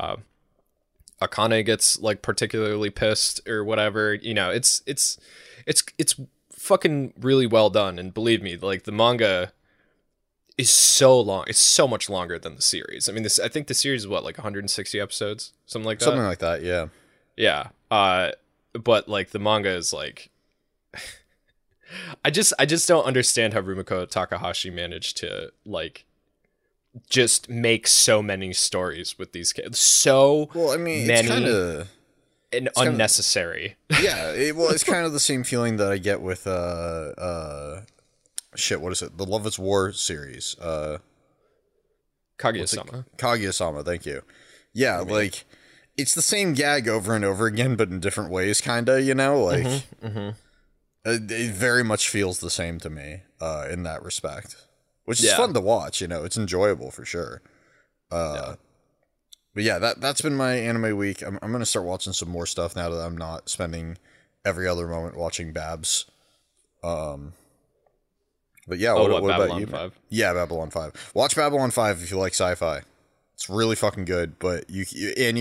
Akane gets like particularly pissed or whatever, you know, it's fucking really well done. And believe me, like, the manga is so long. It's so much longer than the series. I mean, I think the series is what, like 160 episodes, something like that. Something like that, yeah. Yeah. But like the manga is like, I just don't understand how Rumiko Takahashi managed to like just make so many stories with these kids. So well, I mean, many. It's kinda, and it's unnecessary. Kind of, yeah. It's kind of the same feeling that I get with what is it? The Love is War series. Kaguya-sama. Kaguya-sama, thank you. Yeah, I mean, like, it's the same gag over and over again, but in different ways, kind of, you know? Like, It very much feels the same to me in that respect, which is fun to watch, you know? It's enjoyable for sure. But yeah, that's been my anime week. I'm going to start watching some more stuff now that I'm not spending every other moment watching Babs. But yeah, what about you? 5? Yeah, Babylon 5. Watch Babylon 5 if you like sci-fi. It's really fucking good, but you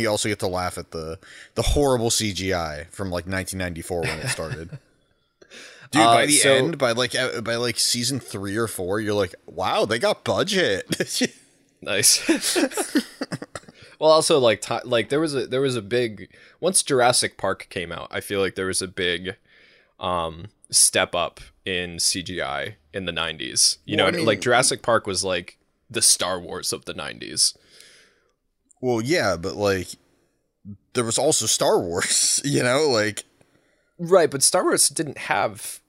also get to laugh at the horrible CGI from like 1994 when it started. Dude, by the end, by like season 3 or 4, you're like, wow, they got budget. Nice. Well, also like there was a big, once Jurassic Park came out, I feel like there was a big step up in CGI in the 90s. I mean, like Jurassic Park was like the Star Wars of the 90s. Well, yeah, but like there was also Star Wars, like. Right, but Star Wars didn't have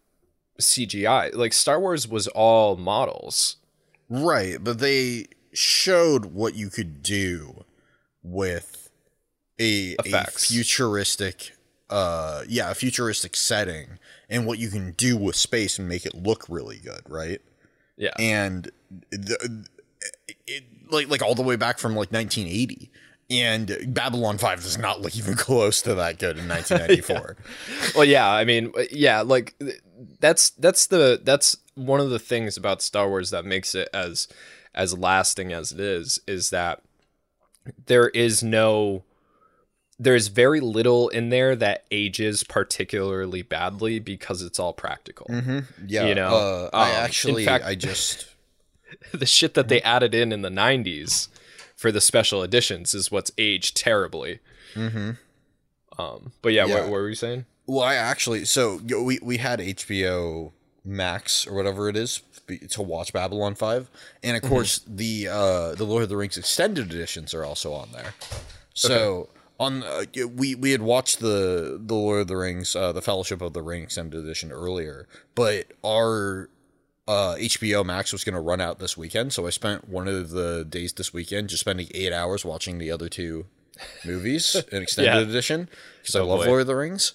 CGI. Like, Star Wars was all models. Right, but they showed what you could do with a futuristic, a futuristic setting and what you can do with space and make it look really good, right? Yeah. And it, like all the way back from like 1980. And Babylon 5 does not look even close to that good in 1994. Yeah. Well, yeah, I mean, yeah, like that's one of the things about Star Wars that makes it as lasting as it is that there's very little in there that ages particularly badly because it's all practical. Mm-hmm. Yeah, the shit that they added in the 90s. For the special editions is what's aged terribly. Mm-hmm. What were you saying? Well, we had HBO Max or whatever it is to watch Babylon 5. And of course the Lord of the Rings extended editions are also on there. So we had watched the Lord of the Rings, the Fellowship of the Ring extended edition earlier, but our HBO Max was going to run out this weekend, so I spent one of the days this weekend just spending 8 hours watching the other two movies in extended edition, because I love Lord of the Rings.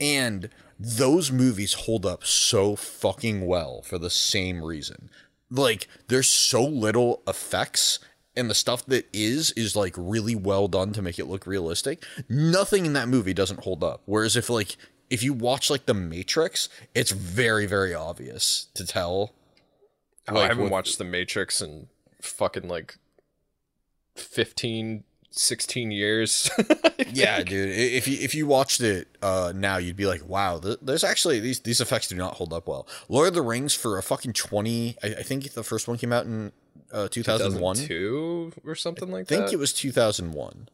And those movies hold up so fucking well for the same reason. Like, there's so little effects, and the stuff that is like really well done to make it look realistic. Nothing in that movie doesn't hold up. Whereas if you watch like The Matrix, it's very, very obvious to tell. I haven't watched The Matrix in fucking like 15, 16 years. Yeah, dude. If you watched it now, you'd be like, wow, there's actually these effects do not hold up well. Lord of the Rings for a fucking 20. I think the first one came out in 2001, 2002 or something like that. I think it was 2001.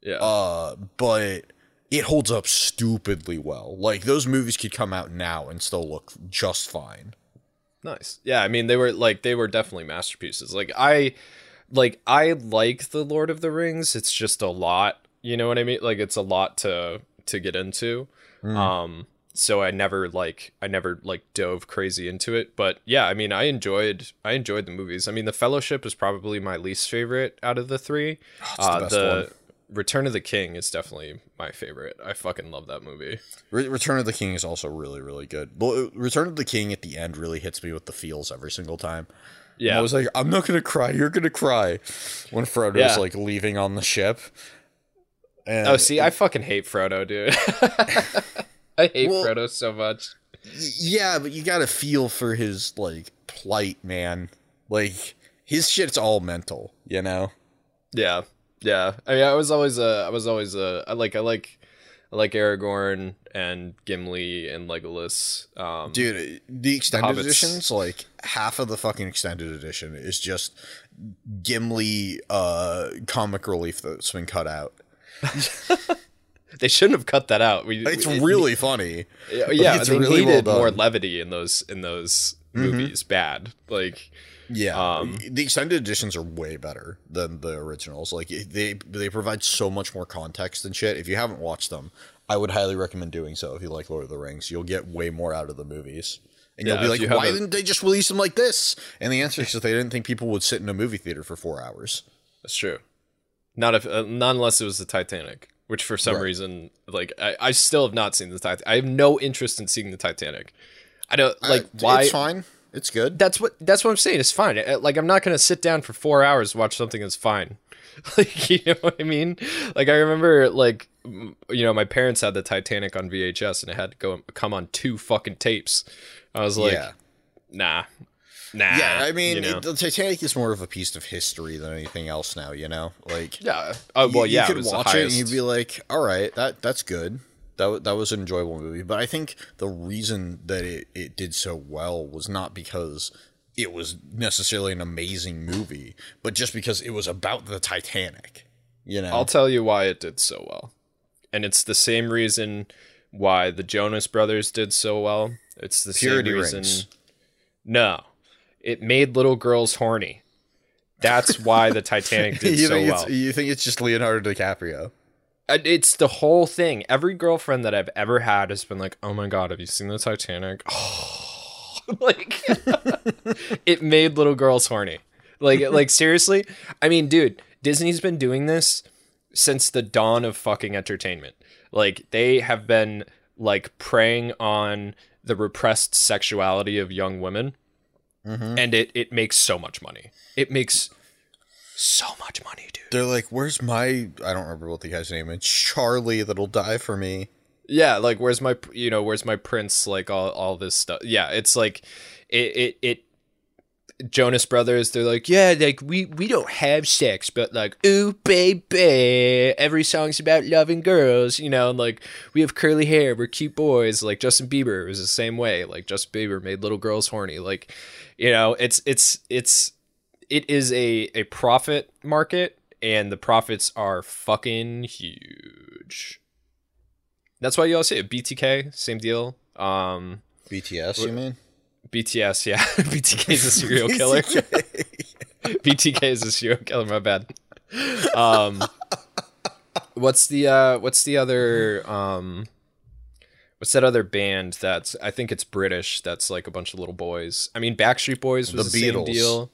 Yeah. But it holds up stupidly well. Like, those movies could come out now and still look just fine. Nice. Yeah, I mean, they were definitely masterpieces. I like The Lord of the Rings. It's just a lot, you know what I mean? Like, it's a lot to get into. Mm. So I never dove crazy into it, but yeah, I mean, I enjoyed the movies. I mean, The Fellowship is probably my least favorite out of the three. Oh, it's the best one. Return of the King is definitely my favorite. I fucking love that movie. Return of the King is also really, really good. Return of the King at the end really hits me with the feels every single time. Yeah. And I was like, I'm not going to cry. You're going to cry. When Frodo's like leaving on the ship. And I fucking hate Frodo, dude. I hate Frodo so much. Yeah, but you got to feel for his like plight, man. Like, his shit's all mental, you know? Yeah. Yeah, I mean, I like Aragorn and Gimli and Legolas. Dude, the extended editions, like half of the fucking extended edition is just Gimli comic relief that's been cut out. They shouldn't have cut that out. It's really funny. Yeah, like, they really needed more levity in those movies. Bad, like. Yeah, the extended editions are way better than the originals. Like, they provide so much more context and shit. If you haven't watched them, I would highly recommend doing so. If you like Lord of the Rings, you'll get way more out of the movies, and you'll be like, why didn't they just release them like this? And the answer is that they didn't think people would sit in a movie theater for 4 hours. That's true. Not unless it was the Titanic, which for some reason, like, I still have not seen the Titanic. I have no interest in seeing the Titanic. I don't like why. It's fine. It's good. That's what I'm saying. It's fine. Like, I'm not going to sit down for 4 hours to watch something that's fine. Like, you know what I mean? Like, I remember, like, my parents had the Titanic on VHS, and it had to come on 2 fucking tapes. I was like, nah. Yeah, I mean, you know? The Titanic is more of a piece of history than anything else now, you know? Like, yeah. Well, yeah, you could watch it and you'd be like, all right, that's good. That was an enjoyable movie. But I think the reason that it did so well was not because it was necessarily an amazing movie, but just because it was about the Titanic, you know? I'll tell you why it did so well. And it's the same reason why the Jonas Brothers did so well. It's the Purity same reason. Rings. No, it made little girls horny. That's why the Titanic did so well. You think it's just Leonardo DiCaprio? It's the whole thing. Every girlfriend that I've ever had has been like, oh my God, have you seen the Titanic? Oh, like it made little girls horny. Like seriously. I mean, dude, Disney's been doing this since the dawn of fucking entertainment. Like they have been like preying on the repressed sexuality of young women. Mm-hmm. And it makes so much money. It makes so much money, dude. They're like, where's my, I don't remember what the guy's name is, Charlie that'll die for me. Yeah, like, where's my, you know, where's my prince, like, all this stuff. Yeah, it's like, it Jonas Brothers, they're like, yeah, like, we don't have sex, but like, ooh, baby, every song's about loving girls, you know, and like, we have curly hair, we're cute boys, like, Justin Bieber was the same way, like, Justin Bieber made little girls horny, like, you know, It is a profit market, and the profits are fucking huge. That's why you all see it. BTK, same deal. BTS, you mean? BTS, yeah. BTK is a serial killer. BTK is a serial killer. My bad. What's that other band that's? I think it's British. That's like a bunch of little boys. I mean, Backstreet Boys was the same deal.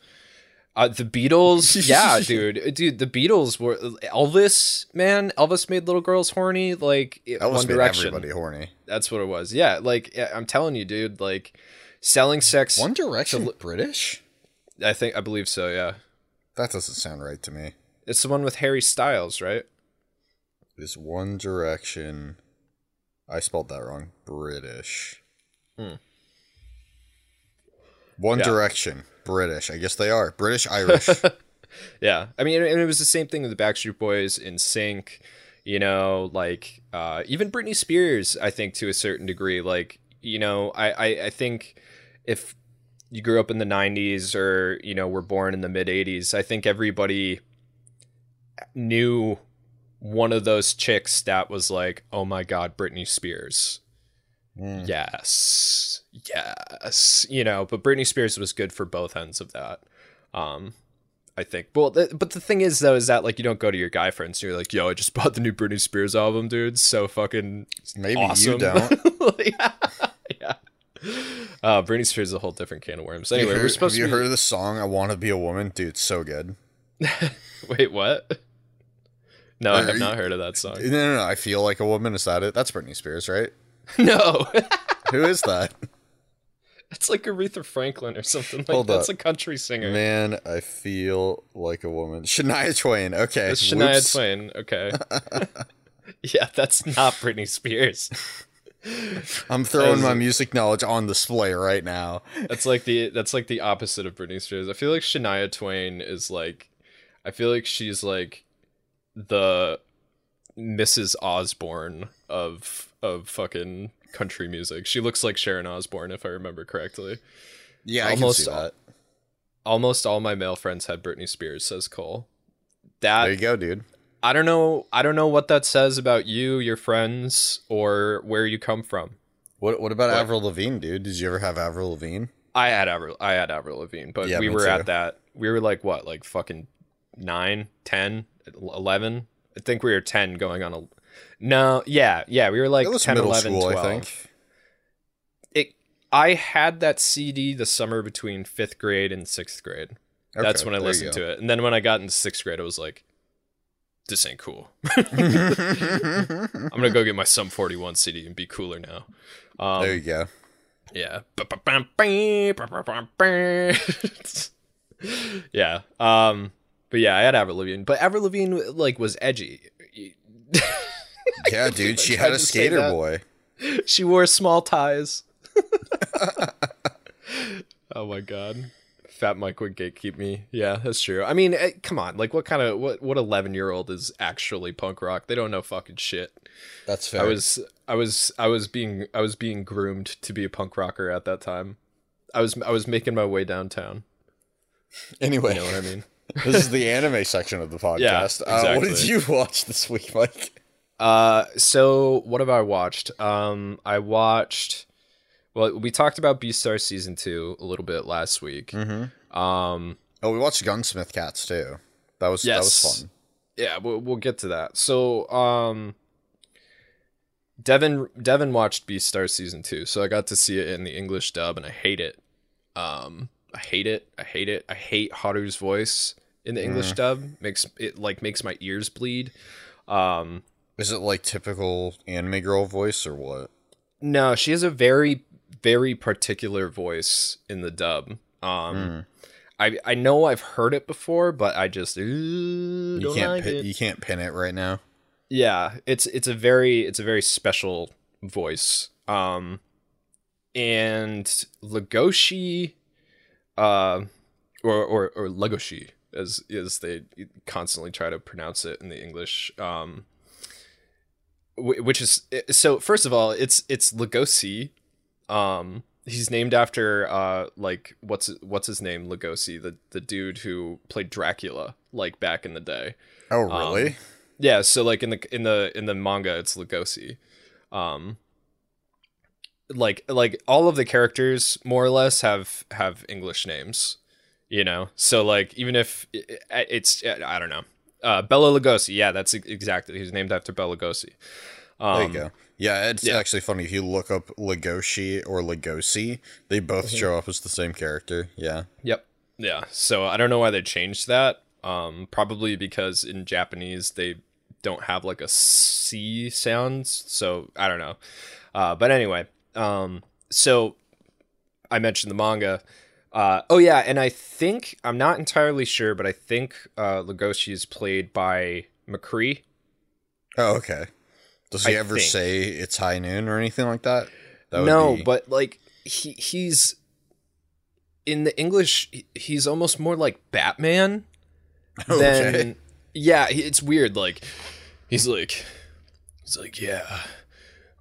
The Beatles, yeah, dude. The Beatles were Elvis, man. Elvis made little girls horny, like Elvis One Direction. Made everybody horny. That's what it was. Yeah, like I'm telling you, dude. Like selling sex. One Direction, British. I believe so. Yeah, that doesn't sound right to me. It's the one with Harry Styles, right? Is One Direction? I spelled that wrong. British. One Direction. British. I guess they are. British, Irish. Yeah. I mean, and it was the same thing with the Backstreet Boys, NSYNC, you know, like, even Britney Spears, I think, to a certain degree. Like, you know, I think if you grew up in the 90s or, you know, were born in the mid-80s, I think everybody knew one of those chicks that was like, oh my God, Britney Spears. Mm. Yes, you know, but Britney Spears was good for both ends of that, I think. Well, but the thing is, though, is that, like, you don't go to your guy friends and you're like, yo, I just bought the new Britney Spears album, dude, so fucking maybe awesome. You don't. yeah. Britney Spears is a whole different can of worms. Anyway, have you heard of the song I Want to Be a Woman? Dude, it's so good. Wait, what? No, I have not heard of that song. No, I Feel Like a Woman, is that it? That's Britney Spears, right? No. Who is that? It's like Aretha Franklin or something. Like, hold that's up. A country singer. Man, I Feel Like a Woman. Shania Twain. Okay. It's Shania Twain. Okay. Yeah, that's not Britney Spears. I'm throwing my music knowledge on display right now. That's like the opposite of Britney Spears. I feel like Shania Twain is like, I feel like she's like the Mrs. Osborne of fucking country music. She looks like Sharon Osbourne, if I remember correctly. Yeah, almost, I can see that. Almost all my male friends had Britney Spears, says Cole. There you go, dude. I don't know what that says about you, your friends, or where you come from. What about Avril Lavigne, dude? Did you ever have Avril Lavigne? I had Avril Lavigne, but yeah, we were too. At that. We were like, what, like fucking 9, 10, 11? I think we were 10 going on a... No, yeah, we were like 10, 11, school, 12. I think. I had that CD the summer between 5th grade and 6th grade. Okay, that's when I listened to it. And then when I got into 6th grade, I was like, this ain't cool. I'm going to go get my Sum 41 CD and be cooler now. There you go. Yeah. Yeah. But yeah, I had Avril Lavigne. But Avril Lavigne, like, was edgy. Yeah, dude, she had a skater boy. She wore small ties. Oh my god. Fat Mike would gatekeep me. Yeah, that's true. I mean, come on. Like, what 11-year-old is actually punk rock? They don't know fucking shit. That's fair. I was being groomed to be a punk rocker at that time. I was making my way downtown. Anyway, you know what I mean? This is the anime section of the podcast. Yeah, exactly. What did you watch this week, Mike? So what have I watched? I watched. Well, we talked about Beastars Season 2 a little bit last week. Mm-hmm. We watched Gunsmith Cats, too. That was fun. Yeah, we'll get to that. So, Devin watched Beastars Season 2, so I got to see it in the English dub, and I hate it. I hate Haru's voice in the English dub. Makes my ears bleed. Is it, like, typical anime girl voice, or what? No, she has a very... very particular voice in the dub. I know I've heard it before, but I just you can't pin it right now. Yeah, it's a very special voice. And Legoshi, or Legoshi, as they constantly try to pronounce it in the English. Which is so. First of all, it's Legoshi. He's named after what's his name, Lugosi, the dude who played Dracula like back in the day. Oh, really? Yeah, so like in the manga it's Lugosi. Like all of the characters more or less have English names, you know. So like even if it's I don't know. Bela Lugosi. Yeah, that's exactly. He's named after Bela Lugosi. There you go. Yeah, it's actually funny. If you look up Legoshi or Legosi, they both show up as the same character. Yeah. Yep. Yeah. So I don't know why they changed that. Probably because in Japanese, they don't have like a C sound. So I don't know. But anyway, so I mentioned the manga. Oh, yeah. And I think, I'm not entirely sure, but I think Legoshi is played by McCree. Oh, okay. Does he ever say it's high noon or anything like that? But like he's in the English, he's almost more like Batman. Okay. It's weird. Like he's like, yeah,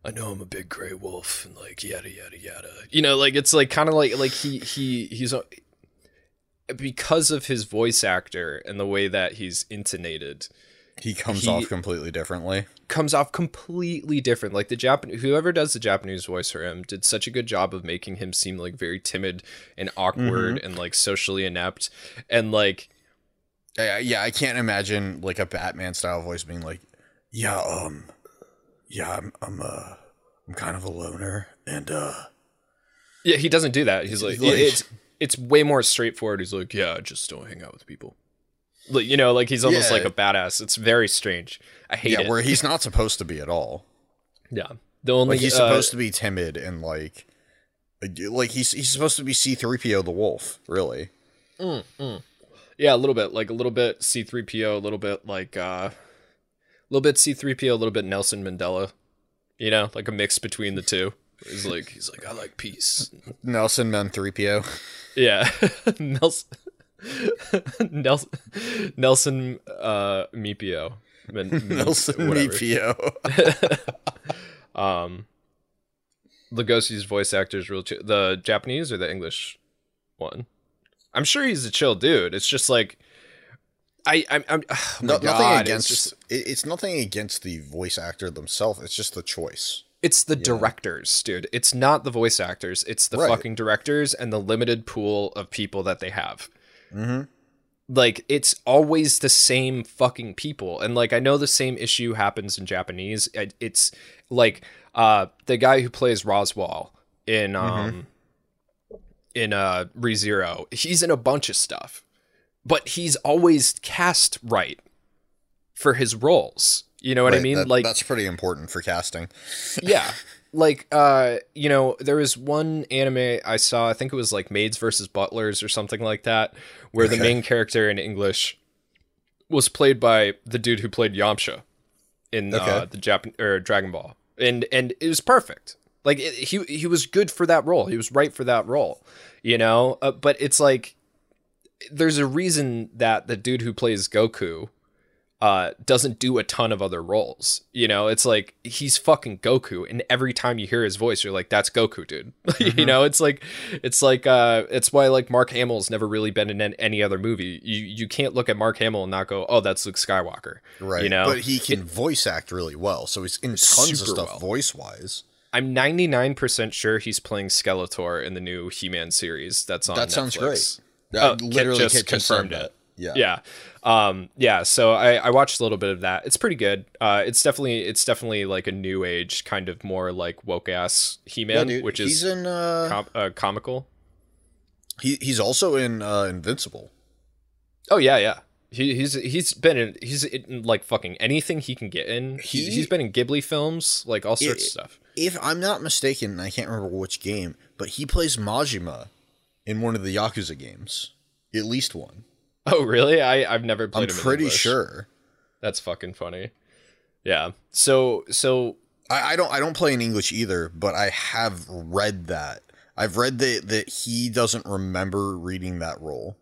I know I'm a big gray wolf and like yada yada yada. You know, like it's like kind of like he's because of his voice actor and the way that he's intonated. He comes off completely different. Like the whoever does the Japanese voice for him did such a good job of making him seem like very timid and awkward and like socially inept and like. Yeah, I can't imagine like a Batman style voice being like, I'm kind of a loner and yeah, he doesn't do that. He's like it's way more straightforward. He's like, yeah, I just don't hang out with people. You know, like he's almost like a badass. It's very strange. I hate it. Yeah, where he's not supposed to be at all. Yeah, the only like he's supposed to be timid and like he's supposed to be C-3PO the wolf, really. Yeah, a little bit C-3PO, a little bit C-3PO, a little bit Nelson Mandela. You know, like a mix between the two. He's like I like peace. Nelson Man 3PO. Yeah, Nelson. Nelson Mepio. Nelson Mepio. Legosi's voice actor is real chill. The Japanese or the English one? I'm sure he's a chill dude. It's just like I'm oh no, God, nothing against it's nothing against the voice actor themselves. It's just the choice. It's the directors, dude. It's not the voice actors. It's the fucking directors and the limited pool of people that they have. Like it's always the same fucking people, and like I know the same issue happens in Japanese. It's like the guy who plays Roswell in ReZero, he's in a bunch of stuff, but he's always cast right for his roles. You know what I mean? That's pretty important for casting. Yeah. Like, you know, there was one anime I saw, I think it was like Maids versus Butlers or something like that, where the main character in English was played by the dude who played Yamcha in the Dragon Ball. And it was perfect. Like, he was good for that role. He was right for that role, you know? But it's like, there's a reason that the dude who plays Goku doesn't do a ton of other roles, you know? It's like, he's fucking Goku, and every time you hear his voice, you're like, that's Goku, dude. Mm-hmm. You know, it's why, like, Mark Hamill's never really been in any other movie. You can't look at Mark Hamill and not go, oh, that's Luke Skywalker. Right. You know? But he can voice act really well, so he's in tons of stuff voice-wise. I'm 99% sure he's playing Skeletor in the new He-Man series that's on Netflix. That sounds great. Kit confirmed it. Yeah. Yeah. So I watched a little bit of that. It's pretty good. It's definitely like a new age kind of more like woke ass He-Man, which is comical. He's also in Invincible. Oh yeah. He's been in like fucking anything he can get in. He's been in Ghibli films, like all sorts of stuff. If I'm not mistaken, I can't remember which game, but he plays Majima in one of the Yakuza games, at least one. Oh really? I've never played him in English. I'm pretty sure. That's fucking funny. Yeah. So I don't play in English either, but I have read that. I've read that he doesn't remember reading that role.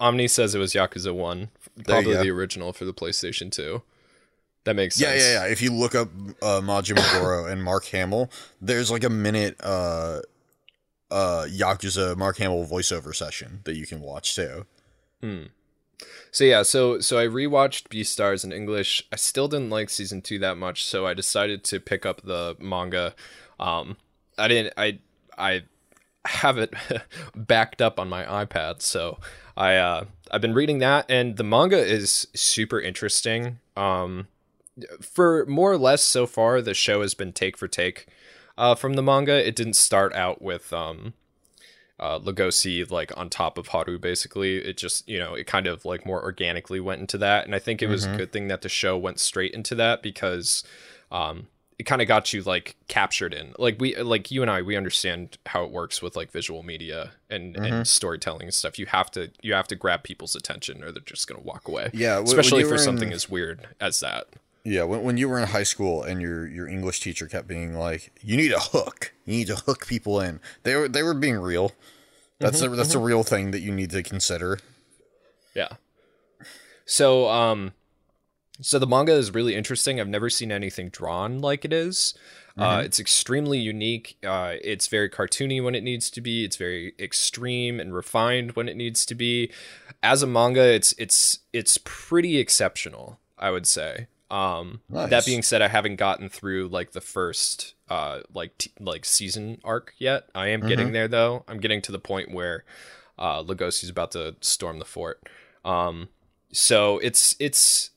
Omni says it was Yakuza 1, probably the original for the PlayStation 2. That makes sense. Yeah. If you look up Majima Goro and Mark Hamill, there's like a minute Yakuza Mark Hamill voiceover session that you can watch too. So yeah, so I rewatched Beastars in English. I still didn't like season 2 that much, so I decided to pick up the manga. I have it backed up on my iPad, so I've been reading that, and the manga is super interesting. For more or less so far, the show has been take for take from the manga. It didn't start out with Legoshi like on top of Haru, basically. It just, you know, it kind of like more organically went into that, and I think it was a good thing that the show went straight into that, because it kind of got you like captured in, like, we, like you and I, we understand how it works with like visual media and storytelling and stuff. You have to grab people's attention or they're just going to walk away. Yeah. Especially for something as weird as that. Yeah. When you were in high school and your English teacher kept being like, you need a hook. You need to hook people in. They were being real. That's a real thing that you need to consider. Yeah. So, so the manga is really interesting. I've never seen anything drawn like it is. It's extremely unique. It's very cartoony when it needs to be. It's very extreme and refined when it needs to be. As a manga, it's pretty exceptional, I would say. Nice. That being said, I haven't gotten through like the first like season arc yet. I am getting there though. I'm getting to the point where Legoshi's about to storm the fort. So it's.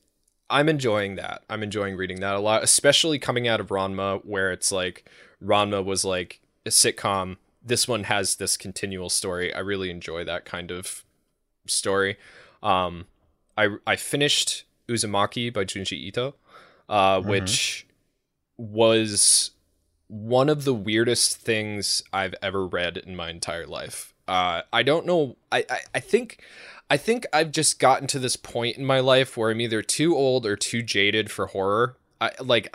I'm enjoying that. I'm enjoying reading that a lot, especially coming out of Ranma, where it's like Ranma was like a sitcom. This one has this continual story. I really enjoy that kind of story. I finished Uzumaki by Junji Ito, which was one of the weirdest things I've ever read in my entire life. I don't know. I think I've just gotten to this point in my life where I'm either too old or too jaded for horror. Not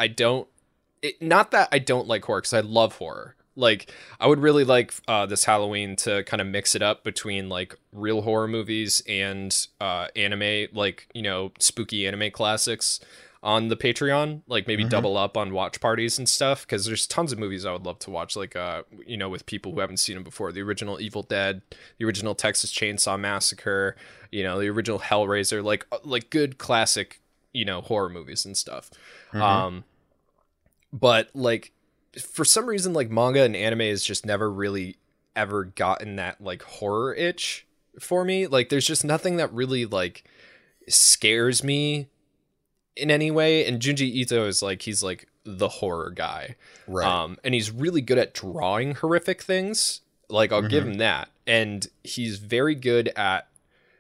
that I don't like horror, because I love horror. Like, I would really like this Halloween to kind of mix it up between like real horror movies and anime, like, you know, spooky anime classics on the Patreon, like maybe double up on watch parties and stuff, because there's tons of movies I would love to watch, like, you know, with people who haven't seen them before. The original Evil Dead, the original Texas Chainsaw Massacre, you know, the original Hellraiser, like good classic, you know, horror movies and stuff. But like, for some reason, like manga and anime has just never really ever gotten that like horror itch for me. Like, there's just nothing that really like scares me in any way, and Junji Ito is like, he's like the horror guy, right? And he's really good at drawing horrific things, like, I'll give him that, and he's very good at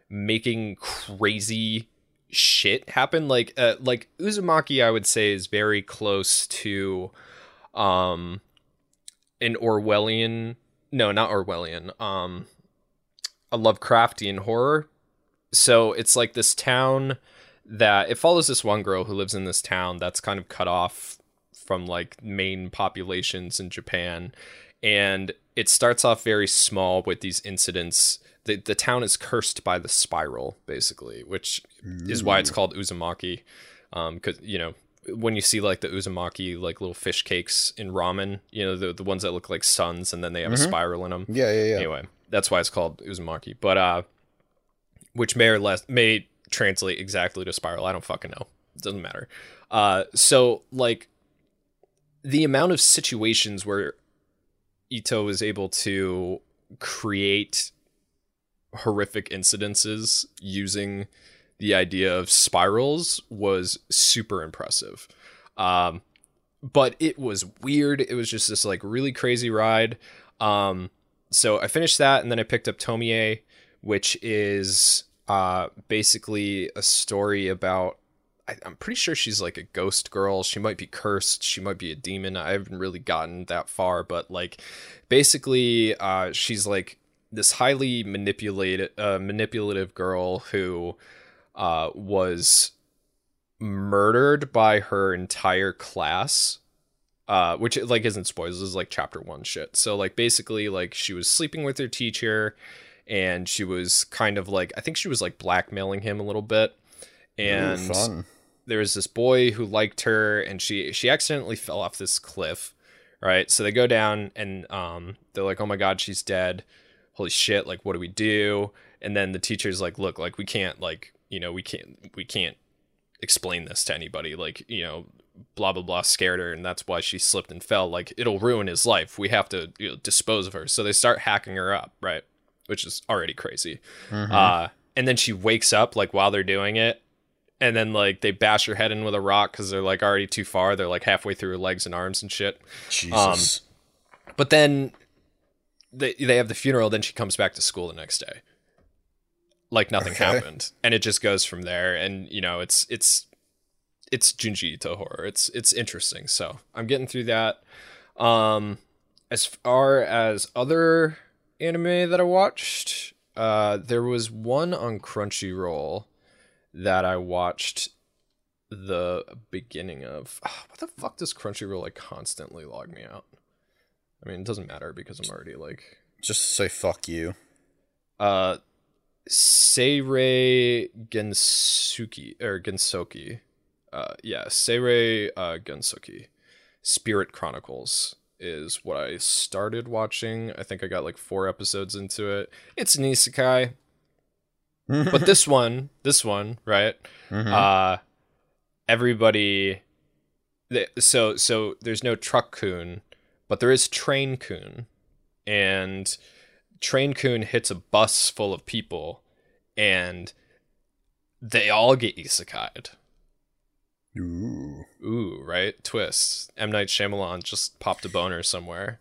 making crazy shit happen. Like, like Uzumaki, I would say, is very close to an Orwellian, no, not Orwellian, a Lovecraftian horror. So it's like this town that it follows this one girl who lives in this town that's kind of cut off from like main populations in Japan. And it starts off very small with these incidents. The town is cursed by the spiral, basically, which is why it's called Uzumaki. Because, you know, when you see like the Uzumaki, like little fish cakes in ramen, you know, the ones that look like suns and then they have a spiral in them. Yeah. Anyway, that's why it's called Uzumaki. But which may translate exactly to spiral. I don't fucking know. It doesn't matter. So like the amount of situations where Ito is able to create horrific incidences using the idea of spirals was super impressive. But it was weird. It was just this like really crazy ride. So I finished that and then I picked up Tomie, which is basically a story about, I'm pretty sure she's like a ghost girl. She might be cursed. She might be a demon. I haven't really gotten that far, but like basically she's like this highly manipulative girl who was murdered by her entire class, which like isn't spoilers, is like chapter one shit. So like basically like she was sleeping with her teacher and she was kind of like, I think she was like blackmailing him a little bit. And there was this boy who liked her and she accidentally fell off this cliff. Right. So they go down and they're like, oh my God, she's dead. Holy shit. Like, what do we do? And then the teacher's like, look, like we can't like, you know, we can't explain this to anybody, like, you know, blah, blah, blah, scared her. And that's why she slipped and fell. Like, it'll ruin his life. We have to, you know, dispose of her. So they start hacking her up. Right. Which is already crazy. Mm-hmm. And then she wakes up like while they're doing it. And then like they bash her head in with a rock because they're like already too far. They're like halfway through her legs and arms and shit. Jesus. But then they have the funeral. Then she comes back to school the next day. Like nothing happened, and it just goes from there. And you know, it's Junji Ito horror. It's interesting. So I'm getting through that. As far as other anime that I watched, there was one on Crunchyroll that I watched the beginning of. What the fuck does Crunchyroll like constantly log me out? I mean, it doesn't matter because I'm already like. Just say fuck you. Seirei Gensouki or Gensouki. Seirei Gensouki. Spirit Chronicles is what I started watching. I think I got like 4 episodes into it. It's an isekai. But this one, right? Mm-hmm. Everybody. So there's no truck-kun, but there is train-kun, and train-kun hits a bus full of people, and they all get isekai'd. Ooh, right? Twist. M. Night Shyamalan just popped a boner somewhere.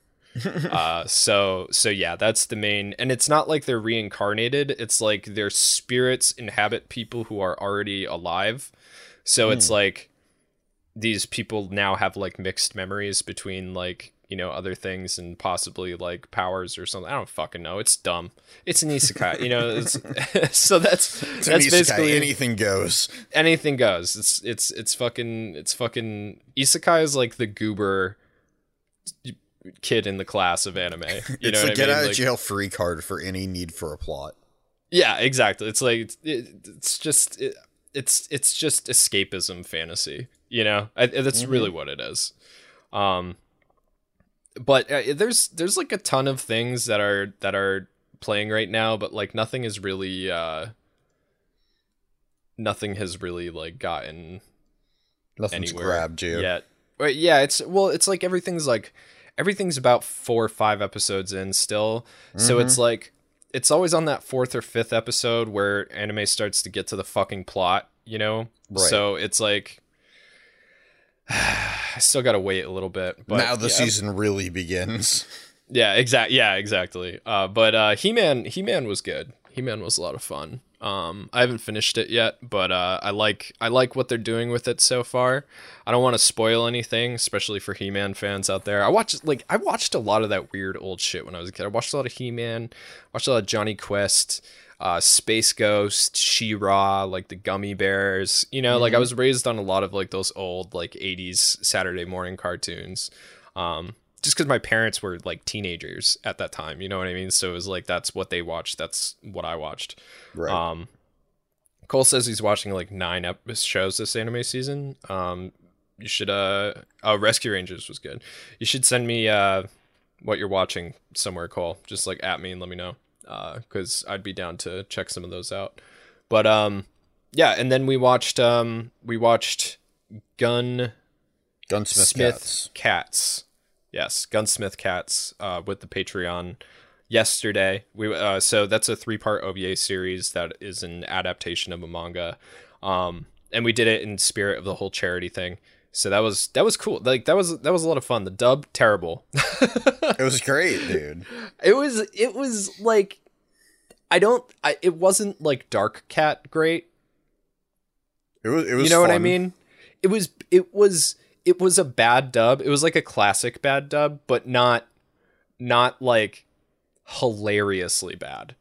So yeah, that's the main, and it's not like they're reincarnated. It's like their spirits inhabit people who are already alive. So it's like these people now have like mixed memories between like, you know, other things and possibly like powers or something. I don't fucking know. It's dumb. It's an isekai, you know. So that's basically anything goes. Anything goes. It's fucking isekai is like the goober kid in the class of anime. You know, it's like get out of jail free card for any need for a plot. Yeah, exactly. It's like it's just escapism fantasy. You know, that's really what it is. But there's like a ton of things that are playing right now, but like nothing has really like gotten anywhere grabbed you yet. But yeah, it's like everything's about 4 or 5 episodes in still. Mm-hmm. So it's like, it's always on that 4th or 5th episode where anime starts to get to the fucking plot, you know? Right. So it's like, I still got to wait a little bit. But now the season really begins. Yeah, exactly. But He-Man was good. He-Man was a lot of fun. I haven't finished it yet, but I like what they're doing with it so far. I don't want to spoil anything, especially for He-Man fans out there. I watched a lot of that weird old shit when I was a kid. I watched a lot of He-Man, watched a lot of Johnny Quest. Space Ghost, She-Ra, like the Gummy Bears, you know, like I was raised on a lot of like those old like 80s Saturday morning cartoons, just because my parents were like teenagers at that time, you know what I mean? So it was like, that's what they watched. That's what I watched. Right. Cole says he's watching like 9 shows this anime season. You should, Rescue Rangers was good. You should send me, what you're watching somewhere, Cole, just like at me and let me know. Cause I'd be down to check some of those out. But, yeah. And then we watched Gunsmith Cats. Yes. Gunsmith Cats, with the Patreon yesterday. So that's a 3-part OVA series that is an adaptation of a manga. And we did it in spirit of the whole charity thing. So that was cool. Like that was a lot of fun. The dub, terrible. It was great, dude. It was like, it wasn't like Dark Cat great. It was, you know, fun. What I mean? It was a bad dub. It was like a classic bad dub, but not like hilariously bad.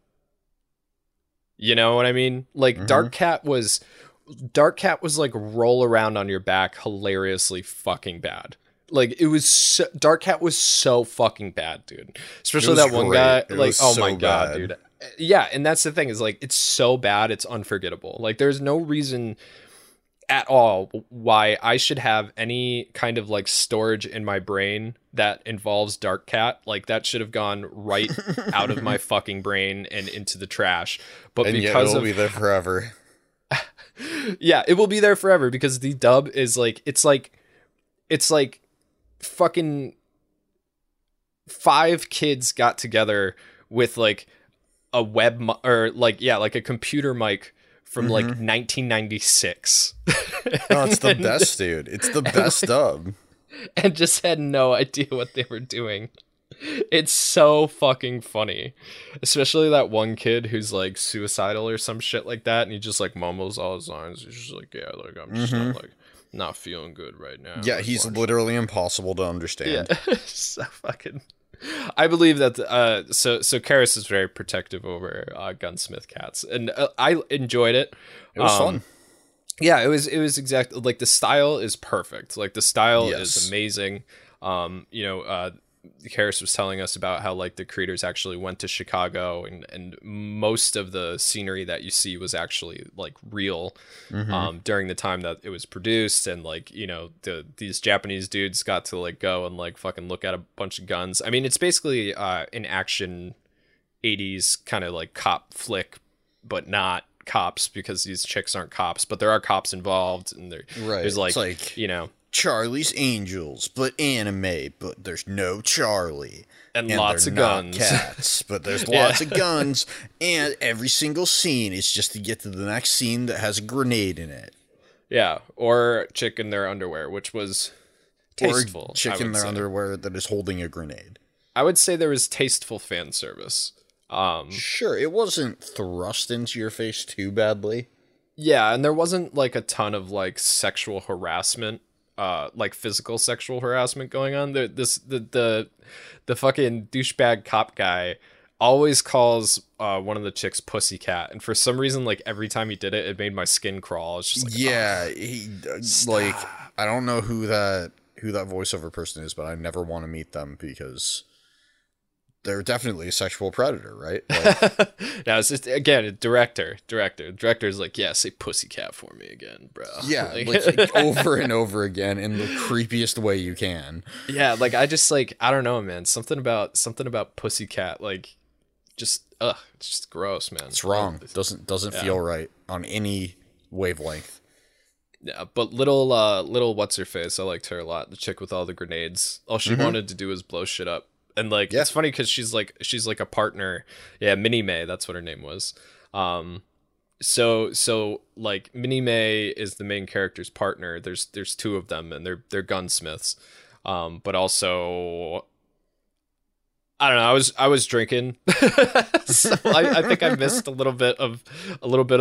You know what I mean? Like Dark Cat was like roll around on your back, hilariously fucking bad. Like it was so, Dark Cat was so fucking bad, dude. Especially that one guy. Like, oh my god, dude. Yeah, and that's the thing is like it's so bad, it's unforgettable. Like there's no reason at all why I should have any kind of like storage in my brain that involves Dark Cat. Like that should have gone right out of my fucking brain and into the trash. But and because it'll be there forever. Yeah, it will be there forever because the dub is like it's like fucking 5 kids got together with like a like a computer mic from like 1996. No, it's the best, dude. It's the best dub. And just had no idea what they were doing. It's so fucking funny, especially that one kid who's like suicidal or some shit like that, and he just like mumbles all his lines. He's just like, yeah, like I'm just not feeling good right now. Yeah, like, he's literally impossible to understand. Yeah. So fucking. I believe that so Karis is very protective over Gunsmith Cats, and I enjoyed it. It was fun. Yeah, it was exactly like the style is perfect. Like the style is amazing. You know. Harris was telling us about how like the creators actually went to Chicago and most of the scenery that you see was actually like real during the time that it was produced, and like, you know, these Japanese dudes got to like go and like fucking look at a bunch of guns. I mean, it's basically an action 80s kind of like cop flick, but not cops because these chicks aren't cops, but there are cops involved, and there's like, it's like, you know, Charlie's Angels, but anime, but there's no Charlie. And lots of guns. Cats, but there's lots of guns, and every single scene is just to get to the next scene that has a grenade in it. Yeah, or chick in their underwear, which was tasteful. Or chick in their underwear that is holding a grenade. I would say there was tasteful fan service. Sure, it wasn't thrust into your face too badly. Yeah, and there wasn't like a ton of like sexual harassment. Like physical sexual harassment going on. The fucking douchebag cop guy always calls one of the chicks pussycat, and for some reason, like every time he did it, it made my skin crawl. It's just like, yeah, like I don't know who that voiceover person is, but I never want to meet them because they're definitely a sexual predator, right? Like, now it's just, again, a director. The director's like, yeah, say pussycat for me again, bro. Yeah, like over and over again in the creepiest way you can. Yeah, like I just like, I don't know, man. Something about pussycat, like just it's just gross, man. It's wrong. It doesn't feel right on any wavelength. Yeah, but little what's her face? I liked her a lot. The chick with all the grenades. All she wanted to do was blow shit up. And like it's funny because she's like a partner, Minnie May, that's what her name was. So like Minnie May is the main character's partner. There's 2 of them, and they're gunsmiths. But also, I don't know. I was drinking, so I think I missed a little bit of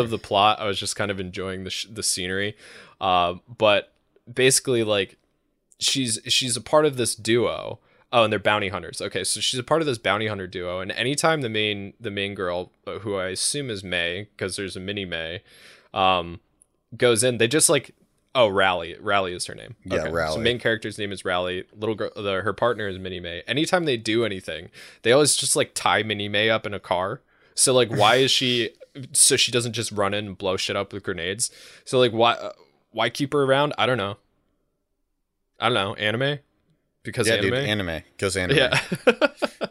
the plot. I was just kind of enjoying the scenery, but basically like she's a part of this duo. Oh, and they're bounty hunters. Okay, so she's a part of this bounty hunter duo, and anytime the main girl, who I assume is May, because there's a mini May, goes in, they just like, oh, Rally. Rally is her name. Okay. Yeah, Rally. So main character's name is Rally. Little girl, her partner is Mini May. Anytime they do anything, they always just like tie Mini May up in a car. So like, why is she? So she doesn't just run in and blow shit up with grenades. So like, why keep her around? I don't know. Anime. Because yeah, anime? Dude, anime. Because anime. Yeah.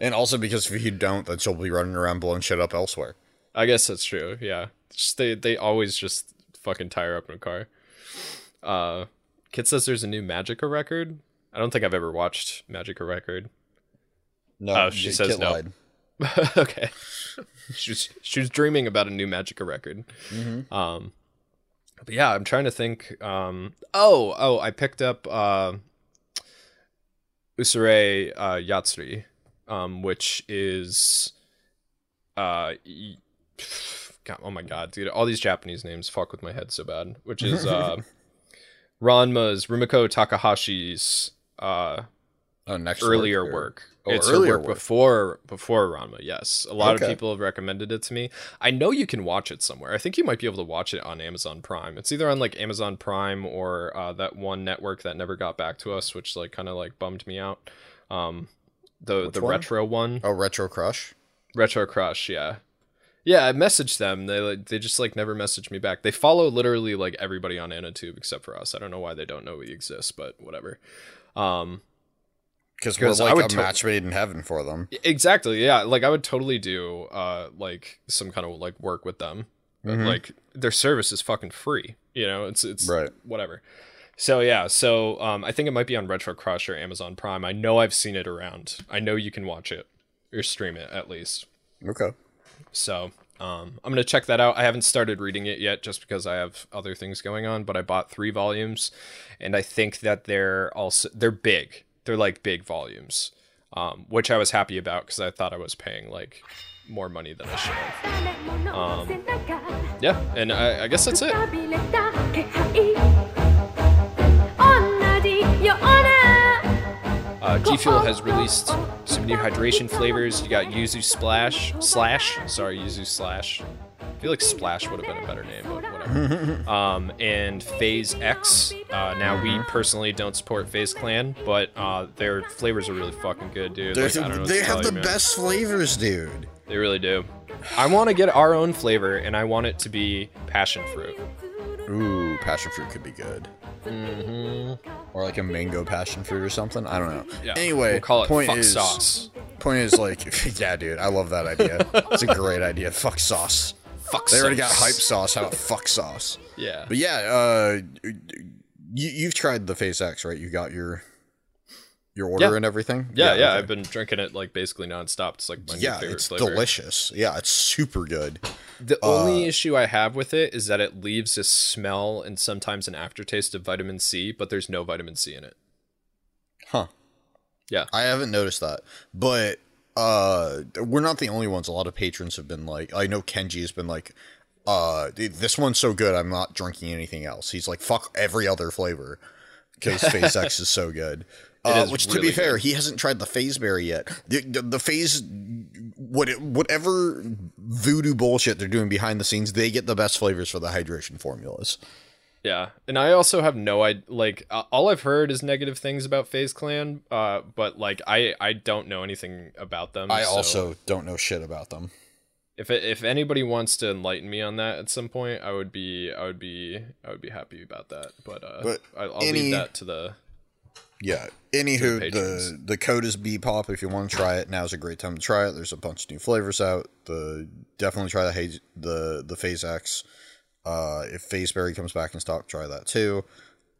And also because if you don't, then she'll be running around blowing shit up elsewhere. I guess that's true, yeah. Just, they always just fucking tie her up in a car. Kit says there's a new Magicka record. I don't think I've ever watched Magicka record. No, she says Kit no. Okay. she was dreaming about a new Magicka record. Mm-hmm. But yeah, I'm trying to think. I picked up... Urusei Yatsuri, which is, God, oh my God, dude, all these Japanese names fuck with my head so bad, which is Ranma's, Rumiko Takahashi's earlier work. Oh, it's earlier her work before Ranma, yes. A lot of people have recommended it to me. I know you can watch it somewhere. I think you might be able to watch it on Amazon Prime. It's either on like Amazon Prime or that one network that never got back to us, which like kind of like bummed me out. The one? Retro one. Oh, Retro Crush. Retro Crush, yeah. Yeah, I messaged them. They just like never messaged me back. They follow literally like everybody on AnnoTube except for us. I don't know why they don't know we exist, but whatever. Because we're like a match made in heaven for them. Exactly, yeah. Like, I would totally do, like, some kind of, like, work with them. Mm-hmm. Like, their service is fucking free, you know? It's right. Whatever. So, yeah. So, I think it might be on Retro Crush or Amazon Prime. I know I've seen it around. I know you can watch it. Or stream it, at least. Okay. So, I'm going to check that out. I haven't started reading it yet, just because I have other things going on. But I bought 3 volumes. And I think that they're big. They're like big volumes, which I was happy about because I thought I was paying like more money than I should have. Yeah, and I guess that's it. G Fuel has released some new hydration flavors. You got Yuzu Slash. I feel like Splash would have been a better name, but whatever. And Phase X. Now, we personally don't support Phase Clan, but their flavors are really fucking good, dude. Like, I don't know what they have best flavors, dude. They really do. I want to get our own flavor, and I want it to be passion fruit. Ooh, passion fruit could be good. Mm-hmm. Or like a mango passion fruit or something. I don't know. Yeah. Anyway, we'll call it fuck sauce. Point is like, yeah, dude, I love that idea. It's a great idea. Fuck sauce. They already got hype sauce. How about fuck sauce? Yeah. But yeah, you've tried the Phase X, right? You got your order and everything? Yeah. Okay. I've been drinking it like basically nonstop. It's like my new favorite flavor. Yeah, it's delicious. Yeah, it's super good. The only issue I have with it is that it leaves a smell and sometimes an aftertaste of vitamin C, but there's no vitamin C in it. Huh. Yeah. I haven't noticed that, but... we're not the only ones. A lot of patrons have been like, I know Kenji has been like, this one's so good, I'm not drinking anything else. He's like, fuck every other flavor because Phase X is so good. Which, really to be fair, he hasn't tried the Phase Berry yet. The Phase, whatever voodoo bullshit they're doing behind the scenes, they get the best flavors for the hydration formulas. Yeah, and I also have no idea, like, all I've heard is negative things about FaZe Clan, but, like, I don't know anything about them. I also don't know shit about them. If anybody wants to enlighten me on that at some point, I would be happy about that, but I'll leave that to the... Yeah, anywho, the code is BPOP. If you want to try it, now's a great time to try it. There's a bunch of new flavors out. Definitely try the FaZe X. If Faceberry comes back in stock, try that too.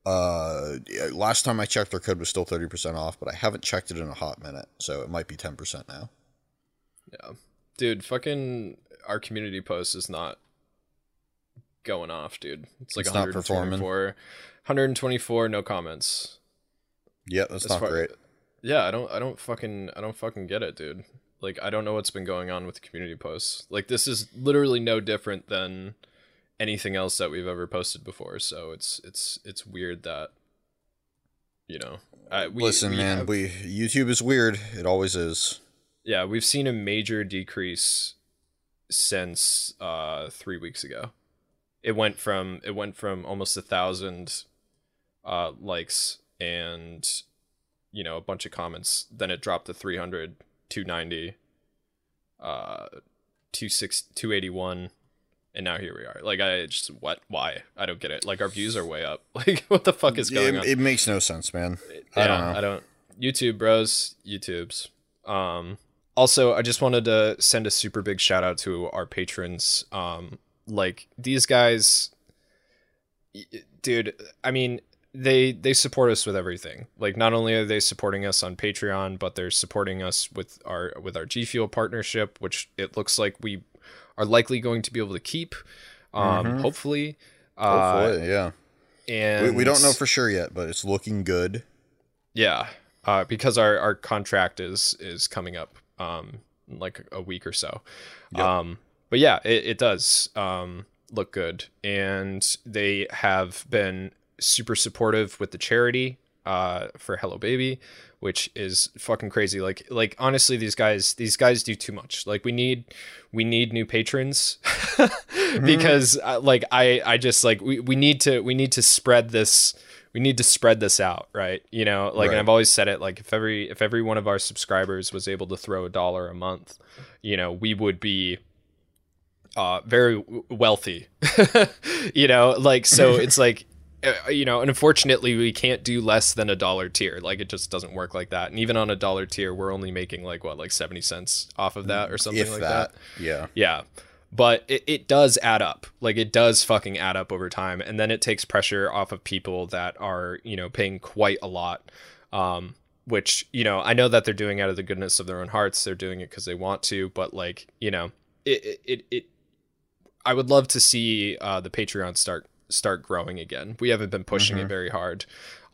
Last time I checked, their code was still 30% off, but I haven't checked it in a hot minute, so it might be 10% now. Yeah, dude, fucking our community post is not going off, dude. It's like 124 no comments. Yeah, that's not great. Yeah, I don't fucking get it, dude. Like, I don't know what's been going on with the community posts. Like, this is literally no different than anything else that we've ever posted before, so it's weird that you know. Listen, man, YouTube is weird. It always is. Yeah, we've seen a major decrease since 3 weeks ago. It went from almost 1,000 likes and, you know, a bunch of comments. Then it dropped to 300, 290, 281, and now here we are. Like, I just, what? Why? I don't get it. Like, our views are way up. Like, what the fuck is going on? It makes no sense, man. I don't know. YouTube, bros. YouTubes. Also, I just wanted to send a super big shout out to our patrons. Like, these guys, dude, I mean, they support us with everything. Like, not only are they supporting us on Patreon, but they're supporting us with our G Fuel partnership, which it looks like we are likely going to be able to keep. Hopefully. Hopefully, yeah. And we don't know for sure yet, but it's looking good. Yeah. Because our contract is coming up in like a week or so. Yep. But yeah, it does look good. And they have been super supportive with the charity for Hello Baby, which is fucking crazy. Like honestly, these guys do too much. Like, we need new patrons because like I just like we need to spread this. We need to spread this out, right? You know, like, right. And I've always said it, like, if every one of our subscribers was able to throw $1 a month, you know, we would be very wealthy, you know, like, so it's like, you know, and unfortunately we can't do less than $1 tier. Like, it just doesn't work like that. And even on $1 tier, we're only making like 70 cents off of that or something if like that. Yeah. Yeah. But it does add up. Like, it does fucking add up over time. And then it takes pressure off of people that are, you know, paying quite a lot, which, you know, I know that they're doing out of the goodness of their own hearts. They're doing it because they want to. But, like, you know, I would love to see the Patreon start growing again. We haven't been pushing it very hard.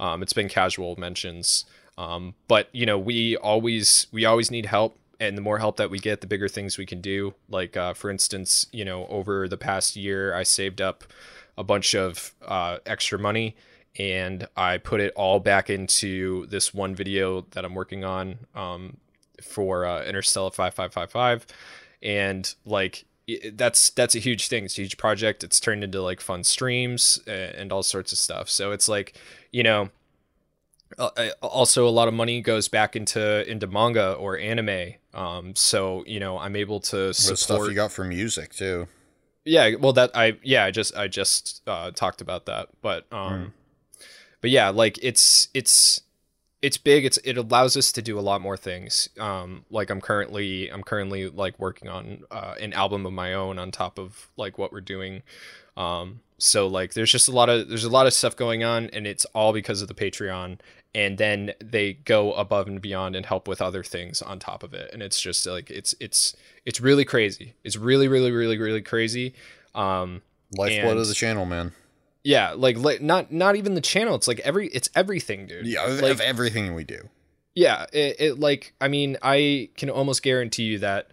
It's been casual mentions. But, you know, we always need help. And the more help that we get, the bigger things we can do. Like, for instance, you know, over the past year, I saved up a bunch of extra money and I put it all back into this one video that I'm working on for Interstellar 5555. And like, that's a huge thing. It's a huge project. It's turned into like fun streams and all sorts of stuff. So it's like, you know, also a lot of money goes back into manga or anime, so, you know, I'm able to support the stuff you got for music too. Yeah, well, I just talked about that, but but yeah, like it's big. It allows us to do a lot more things. Like, I'm currently like working on an album of my own on top of like what we're doing. So like, there's a lot of stuff going on, and it's all because of the Patreon. And then they go above and beyond and help with other things on top of it. And it's just like, it's really crazy. It's really, really, really, really crazy. Lifeblood of the channel, man. Yeah. Like not even the channel. It's like it's everything, dude. Yeah. Like, of everything we do. Yeah. It like, I mean, I can almost guarantee you that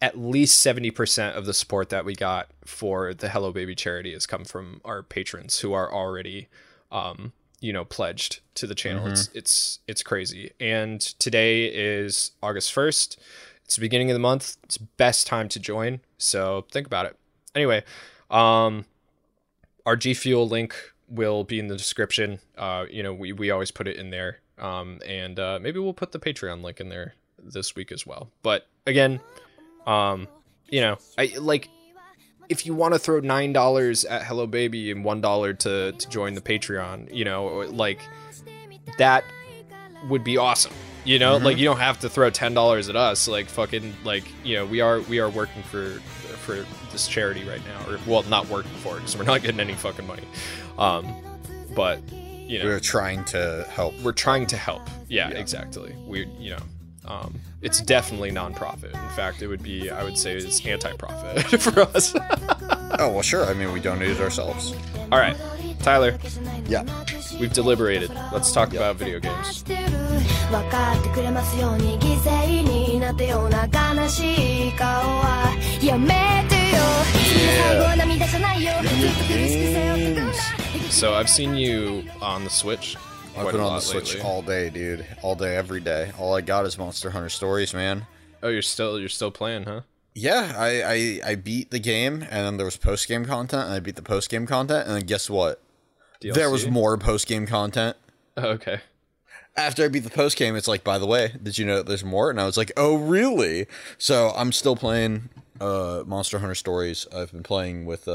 at least 70% of the support that we got for the Hello Baby charity has come from our patrons who are already, you know, pledged to the channel. It's crazy. And today is August 1st. It's the beginning of the month. It's best time to join. So think about it. Anyway, our G Fuel link will be in the description. You know, we always put it in there. And maybe we'll put the Patreon link in there this week as well. But again, you know, I like, if you want to throw $9 at Hello Baby and $1 to join the Patreon, you know, like, that would be awesome. You know, like, you don't have to throw $10 at us. Like, fucking, like, you know, we are working for this charity right now, or, well, not working for it because we're not getting any fucking money. But, you know, we're trying to help. Yeah. Exactly. We, you know. It's definitely non-profit. In fact, it would be, I would say, it's anti-profit for us. Oh, well, sure. I mean, we donated ourselves. All right, Tyler. Yeah. We've deliberated. Let's talk about video games. Yeah. So I've seen you on the Switch I've been on the Switch lately. All day, dude. All day, every day. All I got is Monster Hunter Stories, man. Oh, you're still playing, huh? Yeah, I beat the game, and then there was post-game content, and I beat the post-game content, and then guess what? DLC? There was more post-game content. Oh, okay. After I beat the post-game, it's like, by the way, did you know that there's more? And I was like, oh, really? So I'm still playing Monster Hunter Stories. I've been playing with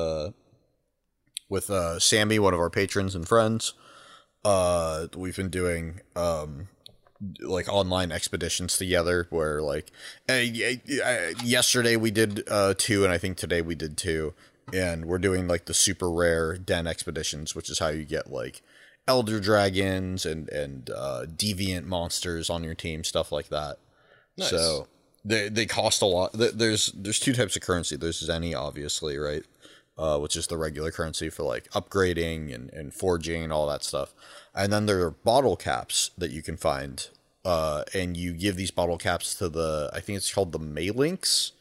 Sammy, one of our patrons and friends. We've been doing like online expeditions together where like yesterday we did 2, and I think today we did 2, and we're doing like the super rare den expeditions, which is how you get like elder dragons and deviant monsters on your team, stuff like that. Nice. So they cost a lot. There's 2 types of currency. There's Zenny, obviously, right? Which is the regular currency for like upgrading and forging and all that stuff. And then there are bottle caps that you can find. And you give these bottle caps to the, I think it's called the Maylinx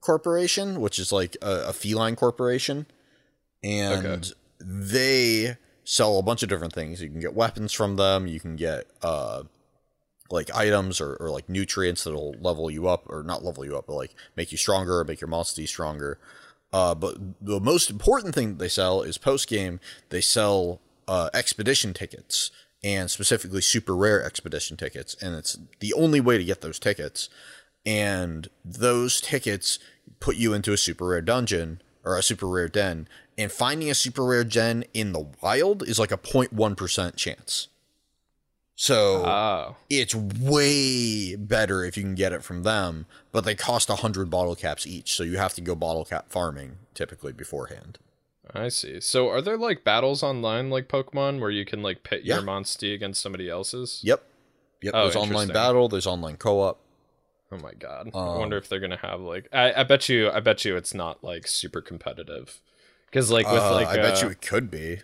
corporation, which is like a feline corporation. And they sell a bunch of different things. You can get weapons from them. You can get like items or like nutrients that'll level you up, or not level you up, but like make you stronger or make your monster stronger. But the most important thing that they sell is post-game. They sell expedition tickets, and specifically super rare expedition tickets. And it's the only way to get those tickets. And those tickets put you into a super rare dungeon or a super rare den. And finding a super rare den in the wild is like a 0.1% chance. So it's way better if you can get it from them, but they cost 100 bottle caps each, so you have to go bottle cap farming typically beforehand. I see. So are there like battles online like Pokemon where you can like pit your Monstie against somebody else's? Yep. Oh, there's online battle. There's online co-op. Oh my god. I wonder if they're gonna have like. I bet you it's not like super competitive, because like with like. I bet you it could be.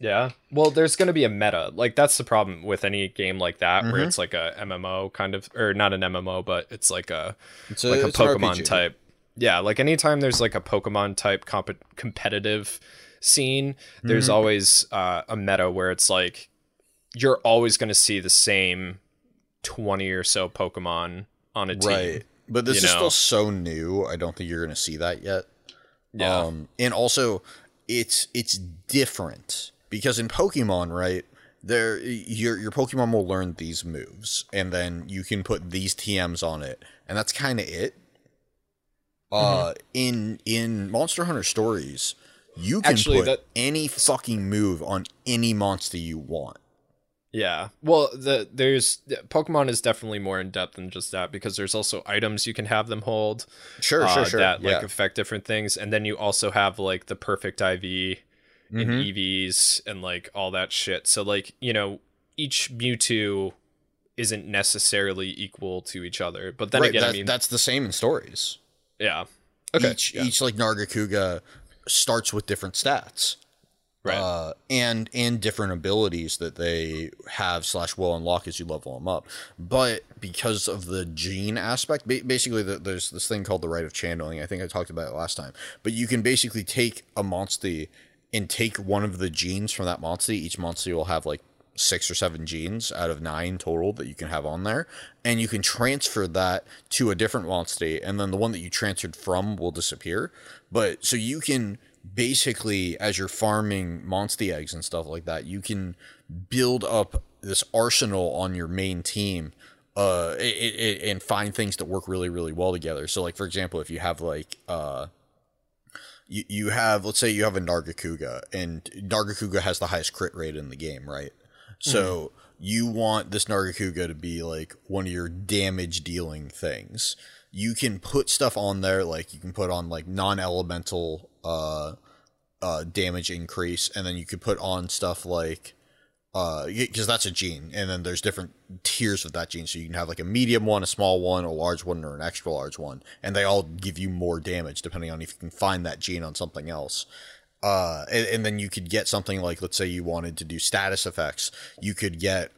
Yeah, well, there's going to be a meta. Like, that's the problem with any game like that, where it's like a MMO kind of, or not an MMO, but it's like a Pokemon type. Yeah, like anytime there's like a Pokemon type competitive scene, there's always a meta where it's like you're always going to see the same 20 or so Pokemon on a team. Right, but this is still so new. I don't think you're going to see that yet. Yeah, and also it's different. Because in Pokemon, right, there your Pokemon will learn these moves, and then you can put these TMs on it, and that's kind of it. In Monster Hunter Stories, you can put any fucking move on any monster you want. Yeah, well, there's Pokemon is definitely more in depth than just that, because there's also items you can have them hold. Sure. That like affect different things, and then you also have like the perfect IV. And EVs and like all that shit. So like, you know, each Mewtwo isn't necessarily equal to each other. But then again, I mean, that's the same in Stories. Yeah. Okay. Each like Nargacuga starts with different stats. Right. And different abilities that they have / will unlock as you level them up. But because of the gene aspect, basically there's this thing called the right of channeling. I think I talked about it last time. But you can basically take a Monstie and take one of the genes from that Monstie. Each Monstie will have like 6 or 7 genes out of 9 total that you can have on there. And you can transfer that to a different Monstie, and then the one that you transferred from will disappear. But so you can basically, as you're farming Monstie eggs and stuff like that, you can build up this arsenal on your main team and find things that work really, really well together. So like, for example, if you have like... You have, let's say you have a Nargacuga, and Nargacuga has the highest crit rate in the game, right? So you want this Nargacuga to be like one of your damage dealing things. You can put stuff on there, like you can put on like non-elemental damage increase, and then you could put on stuff like, because that's a gene, and then there's different tiers of that gene, so you can have like a medium one, a small one, a large one, or an extra large one, and they all give you more damage depending on if you can find that gene on something else. And then you could get something like, let's say you wanted to do status effects, you could get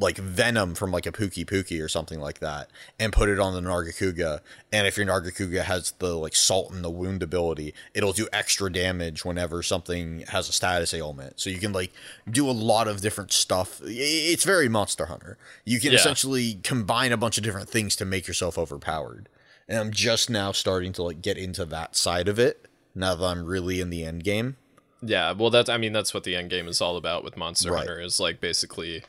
like venom from like a Pookie or something like that and put it on the Nargacuga. And if your Nargacuga has the like salt and the wound ability, it'll do extra damage whenever something has a status ailment. So you can like do a lot of different stuff. It's very Monster Hunter. You can essentially combine a bunch of different things to make yourself overpowered. And I'm just now starting to like get into that side of it now that I'm really in the end game. Yeah, well, that's, I mean, that's what the end game is all about with Monster Hunter, is like basically,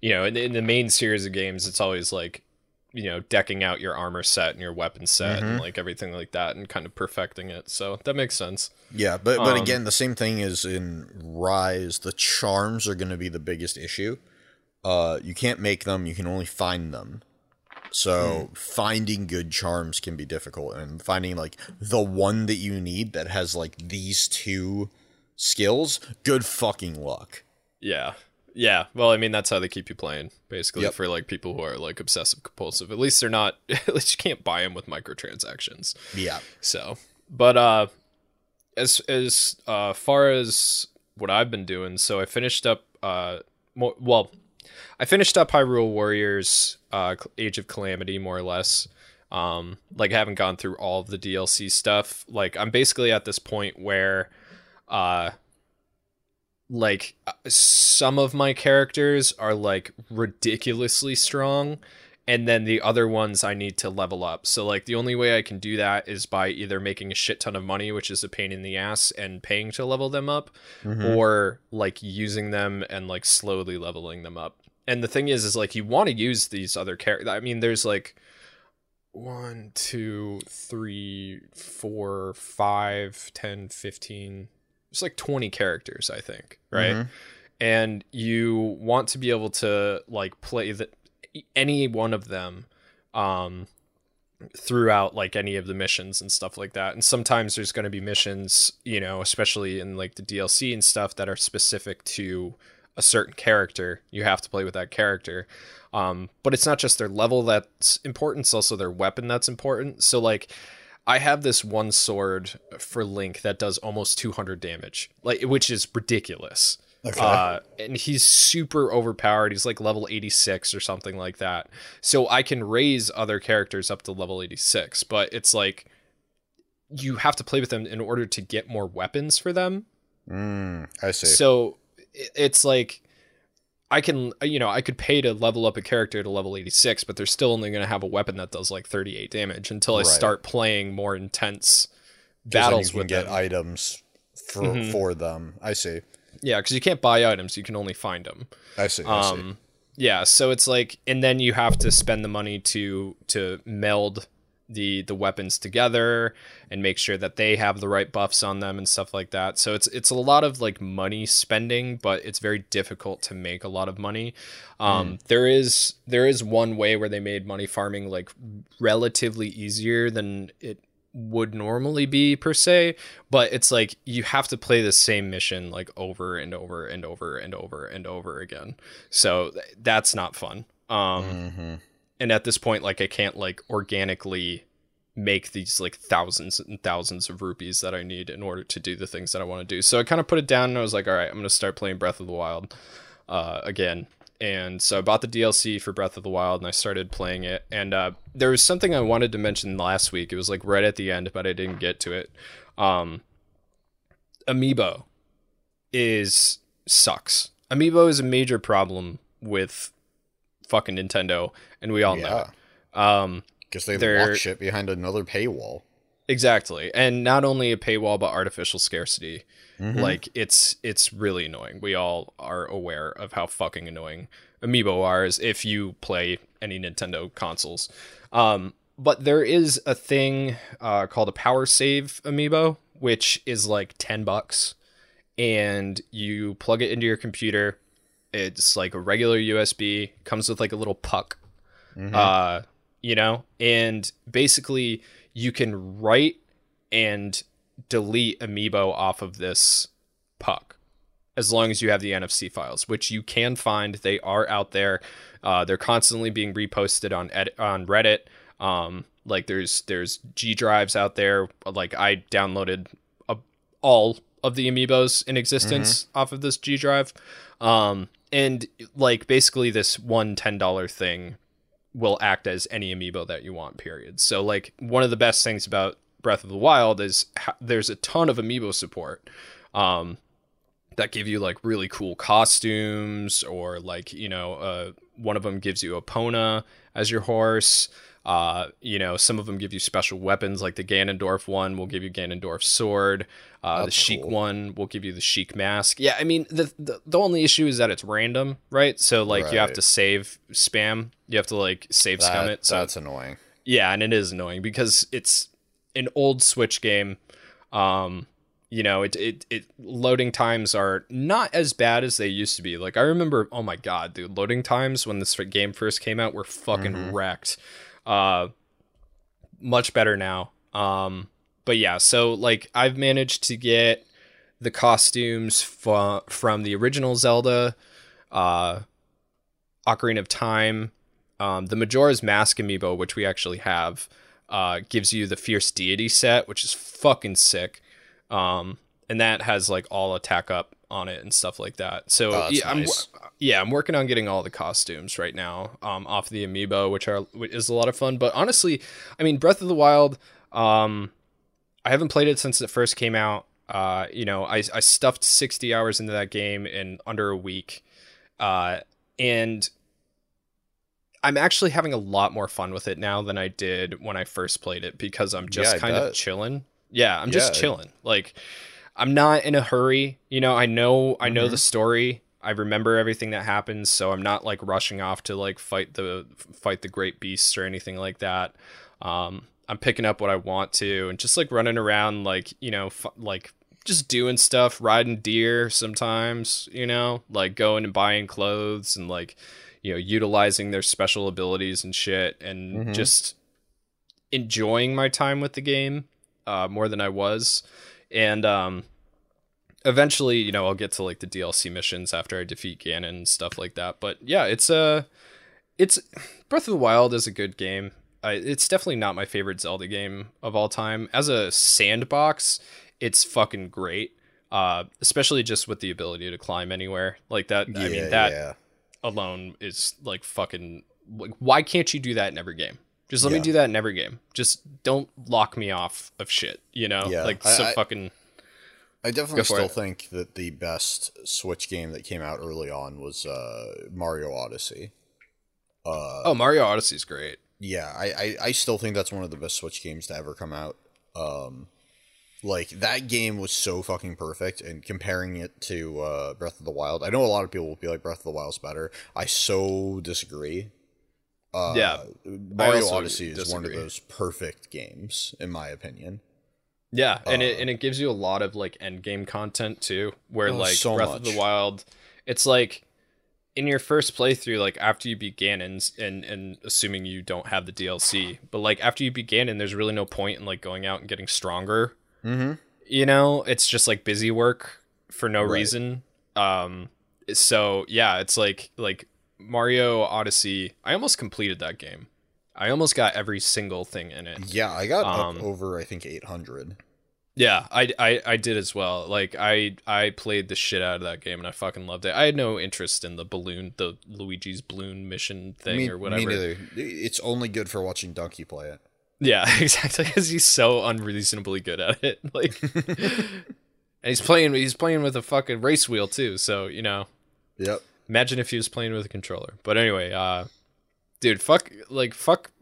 you know, in the main series of games, it's always like, you know, decking out your armor set and your weapon set and like everything like that and kind of perfecting it. So that makes sense. Yeah, but again, the same thing is in Rise. The charms are going to be the biggest issue. You can't make them. You can only find them. So finding good charms can be difficult, and finding like the one that you need that has like these two skills, good fucking luck. Yeah. Well, I mean, that's how they keep you playing, basically, for like people who are like obsessive compulsive. At least they're not. At least you can't buy them with microtransactions. Yeah. So, but as far as what I've been doing, so I finished up. I finished up Hyrule Warriors, Age of Calamity, more or less. Like, I haven't gone through all of the DLC stuff. Like, I'm basically at this point where. Like some of my characters are like ridiculously strong, and then the other ones I need to level up. So like the only way I can do that is by either making a shit ton of money, which is a pain in the ass, and paying to level them up, or like using them and like slowly leveling them up. And the thing is like you want to use these other characters. I mean, there's like 1, 2, 3, 4, 5, 10, 15. It's like 20 characters, I think, right? And you want to be able to like play any one of them throughout like any of the missions and stuff like that. And sometimes there's going to be missions, you know, especially in like the DLC and stuff, that are specific to a certain character. You have to play with that character. But it's not just their level that's important, it's also their weapon that's important. So like, I have this one sword for Link that does almost 200 damage, like, which is ridiculous. Okay. And he's super overpowered. He's like level 86 or something like that. So I can raise other characters up to level 86, but it's like you have to play with them in order to get more weapons for them. I see. So it's like I can, you know, I could pay to level up a character to level 86, but they're still only going to have a weapon that does like 38 damage until I start playing more intense battles with them. You can get items for them. I see. Yeah, because you can't buy items. You can only find them. I see. Yeah, so it's like, and then you have to spend the money to meld the weapons together and make sure that they have the right buffs on them and stuff like that. So it's a lot of like money spending, but it's very difficult to make a lot of money. There is one way where they made money farming like relatively easier than it would normally be per se, but it's like you have to play the same mission like over and over and over and over and over again. So that's not fun. And at this point, like, I can't like organically make these like thousands and thousands of rupees that I need in order to do the things that I want to do. So I kind of put it down and I was like, all right, I'm going to start playing Breath of the Wild again. And so I bought the DLC for Breath of the Wild and I started playing it. And there was something I wanted to mention last week. It was like right at the end, but I didn't get to it. Amiibo sucks. Amiibo is a major problem with fucking Nintendo, and we all know it. Because they lock shit behind another paywall. Exactly. And not only a paywall, but artificial scarcity. Like, it's really annoying. We all are aware of how fucking annoying Amiibo are, if you play any Nintendo consoles. But there is a thing called a Power Save Amiibo, which is like $10, and you plug it into your computer. It's like a regular USB, comes with like a little puck, you know, and basically you can write and delete Amiibo off of this puck as long as you have the NFC files, which you can find. They are out there. They're constantly being reposted on Reddit. Like there's G drives out there. Like I downloaded all of the amiibos in existence off of this G Drive. And like basically this one $10 thing will act as any amiibo that you want, period. So like one of the best things about Breath of the Wild is there's a ton of amiibo support that give you like really cool costumes, or like, you know, one of them gives you a Epona as your horse. You know, some of them give you special weapons, like the Ganondorf one will give you Ganondorf's sword. The Sheik one will give you the Sheik mask. Yeah, I mean, the only issue is that it's random, right? So like you have to save spam. You have to like save scum it. So that's annoying. Yeah, and it is annoying because it's an old Switch game. You know, it loading times are not as bad as they used to be. Like I remember, oh my god, dude, loading times when this game first came out were fucking wrecked. Much better now. But yeah, so like I've managed to get the costumes from the original Zelda, Ocarina of Time, the Majora's Mask amiibo, which we actually have, gives you the Fierce Deity set, which is fucking sick. And that has like all attack up on it and stuff like that. So nice. I'm working on getting all the costumes right now off the amiibo, which is a lot of fun. But honestly, I mean, Breath of the Wild, I haven't played it since it first came out. You know, I stuffed 60 hours into that game in under a week. And I'm actually having a lot more fun with it now than I did when I first played it, because I'm just kind of chilling. Yeah, I'm just chilling. Like, I'm not in a hurry. You know, I know the story. I remember everything that happens, so I'm not like rushing off to like fight the great beasts or anything like that. I'm picking up what I want to and just like running around, like, you know, like just doing stuff, riding deer sometimes, you know, like going and buying clothes and like, you know, utilizing their special abilities and shit, and just enjoying my time with the game more than I was. And eventually, you know, I'll get to like the DLC missions after I defeat Ganon and stuff like that. But yeah, it's Breath of the Wild is a good game. It's definitely not my favorite Zelda game of all time. As a sandbox, it's fucking great. Especially just with the ability to climb anywhere like that. Yeah, I mean, that alone is like fucking, like, why can't you do that in every game? Just let me do that in every game. Just don't lock me off of shit, you know? Yeah, like, so fucking... I definitely still think that the best Switch game that came out early on was Mario Odyssey. Mario Odyssey's great. Yeah, I still think that's one of the best Switch games to ever come out. Like, that game was so fucking perfect, and comparing it to Breath of the Wild... I know a lot of people will be like, Breath of the Wild's better. I so disagree. Mario Odyssey is one of those perfect games, in my opinion. Yeah, and it gives you a lot of like end game content too, where like Breath of the Wild, it's like in your first playthrough, like after you beat Ganon, and assuming you don't have the DLC, but like after you beat Ganon, there's really no point in like going out and getting stronger. You know, it's just like busy work for no reason. So yeah, it's like. Mario Odyssey, I almost completed that game. I almost got every single thing in it. Yeah, I got up over, I think, 800. Yeah, I did as well. Like, I played the shit out of that game, and I fucking loved it. I had no interest in the Luigi's Balloon mission thing or whatever. Me neither. It's only good for watching Donkey play it. Yeah, exactly, because he's so unreasonably good at it. Like, and he's playing with a fucking race wheel, too, so, you know. Yep. Imagine if he was playing with a controller. But anyway, dude, fuck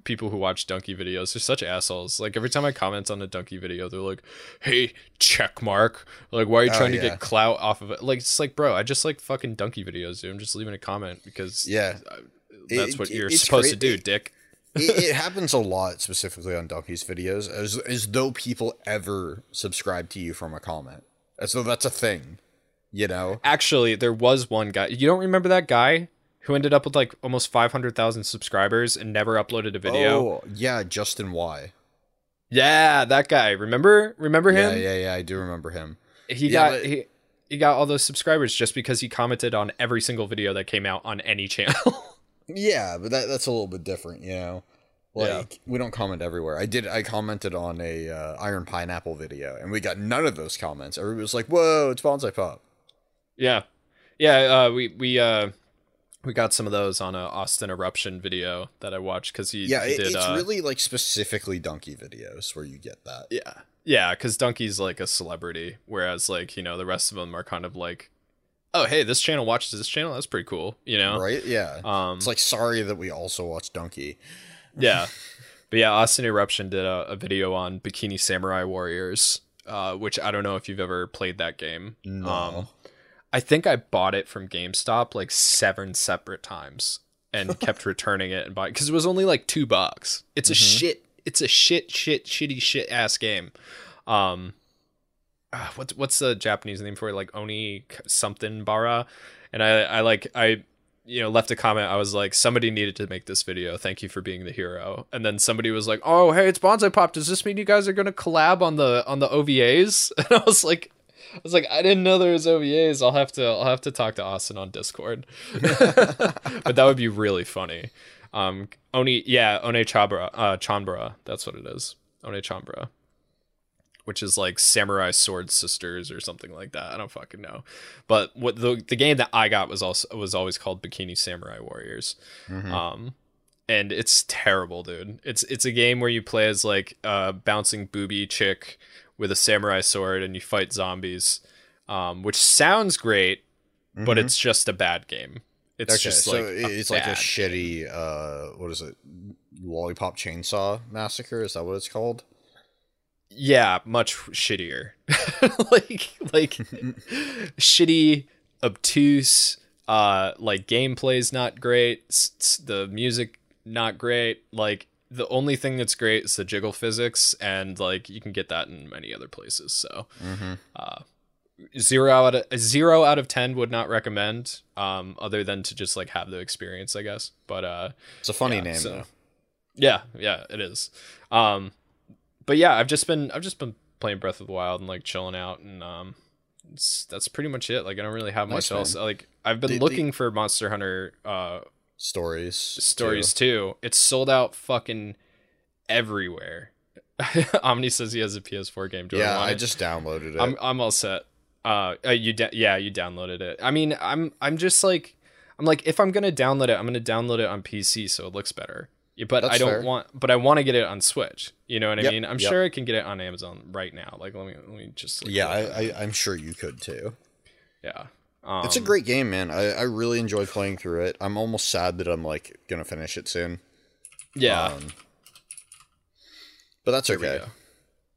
people who watch donkey videos. They're such assholes. Like, every time I comment on a donkey video, they're like, hey, check mark. Like, why are you trying to get clout off of it? Like, it's like, bro, I just like fucking donkey videos, dude. I'm just leaving a comment because that's what you're supposed to do, dick. It happens a lot, specifically on Donkey's videos, as though people ever subscribe to you from a comment. As though that's a thing. You know, actually, there was one guy. You don't remember that guy who ended up with like almost 500,000 subscribers and never uploaded a video? Oh, yeah. Justin Y. Yeah, that guy. Remember him? Yeah. I do remember him. He got all those subscribers just because he commented on every single video that came out on any channel. Yeah, but that's a little bit different, you know. Like, we don't comment everywhere. I commented on a Iron Pineapple video, and we got none of those comments. Everybody was like, whoa, it's Bonsai Pop. Yeah. Yeah, we got some of those on an Austin Eruption video that I watched, because he it's really, like, specifically Donkey videos where you get that. Yeah. Yeah, because Donkey's, like, a celebrity, whereas, like, you know, the rest of them are kind of like, oh, hey, this channel watches this channel. That's pretty cool, you know? Right, yeah. It's like, sorry that we also watch Donkey. Yeah. But yeah, Austin Eruption did a video on Bikini Samurai Warriors, which I don't know if you've ever played that game. No. I think I bought it from GameStop like 7 separate times and kept returning it and buying, because it was only like $2. It's a shitty ass game. What's the Japanese name for it? Like Oni something bara. And I you know, left a comment. I was like, somebody needed to make this video. Thank you for being the hero. And then somebody was like, oh, hey, it's Bonsai Pop. Does this mean you guys are going to collab on the OVAs? And I was like, I didn't know there was OVAs. I'll have to talk to Austin on Discord. But that would be really funny. Onechanbara, that's what it is. Onechanbara, which is like Samurai Sword Sisters or something like that. I don't fucking know. But what the game that I got was always called Bikini Samurai Warriors. Mm-hmm. And it's terrible, dude. It's a game where you play as like a bouncing booby chick with a samurai sword and you fight zombies, which sounds great, but it's just a bad game. It's just so like it's like a shitty what is it? Lollipop Chainsaw Massacre, is that what it's called? Yeah, much shittier. like shitty, obtuse, like gameplay's not great, the music not great. Like the only thing that's great is the jiggle physics, and like you can get that in many other places. So 0 out of 10 would not recommend, other than to just like have the experience, I guess. But it's a funny name though. Yeah, it is. But yeah, I've just been playing Breath of the Wild and like chilling out, and that's pretty much it. Like I don't really have much else. Like I've been looking for Monster Hunter Stories too. It's sold out fucking everywhere. Omni says he has a PS4 game. I just downloaded it. I'm all set. You downloaded it. I mean, I'm just like, I'm like, if I'm gonna download it, I'm gonna download it on PC so it looks better. But that's but I want to get it on Switch. You know what I mean? I'm sure I can get it on Amazon right now. Like, let me just. Like, I'm sure you could too. Yeah. It's a great game, man. I really enjoy playing through it. I'm almost sad that I'm like going to finish it soon. Yeah. But that's okay.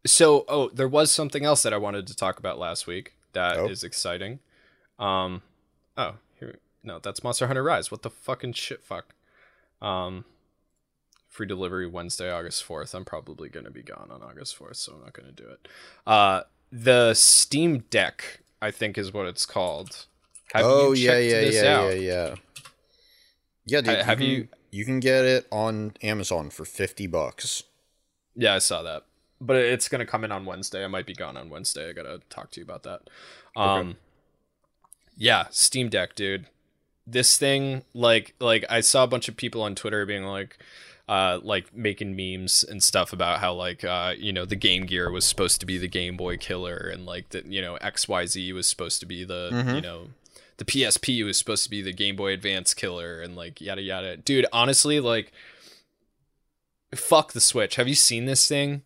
So, there was something else that I wanted to talk about last week that is exciting. That's Monster Hunter Rise. What the fucking shit fuck. Free delivery Wednesday, August 4th. I'm probably going to be gone on August 4th, so I'm not going to do it. The Steam Deck, I think, is what it's called. Have you checked this out? Yeah, dude, you can get it on Amazon for $50. Yeah, I saw that. But it's going to come in on Wednesday. I might be gone on Wednesday. I got to talk to you about that. Okay. Yeah, Steam Deck, dude. This thing, like I saw a bunch of people on Twitter being like making memes and stuff about how like you know, the Game Gear was supposed to be the Game Boy killer, and like the, you know, XYZ was supposed to be the you know, the PSP was supposed to be the Game Boy Advance killer, and like yada yada. Dude, honestly, like fuck the Switch. Have you seen this thing?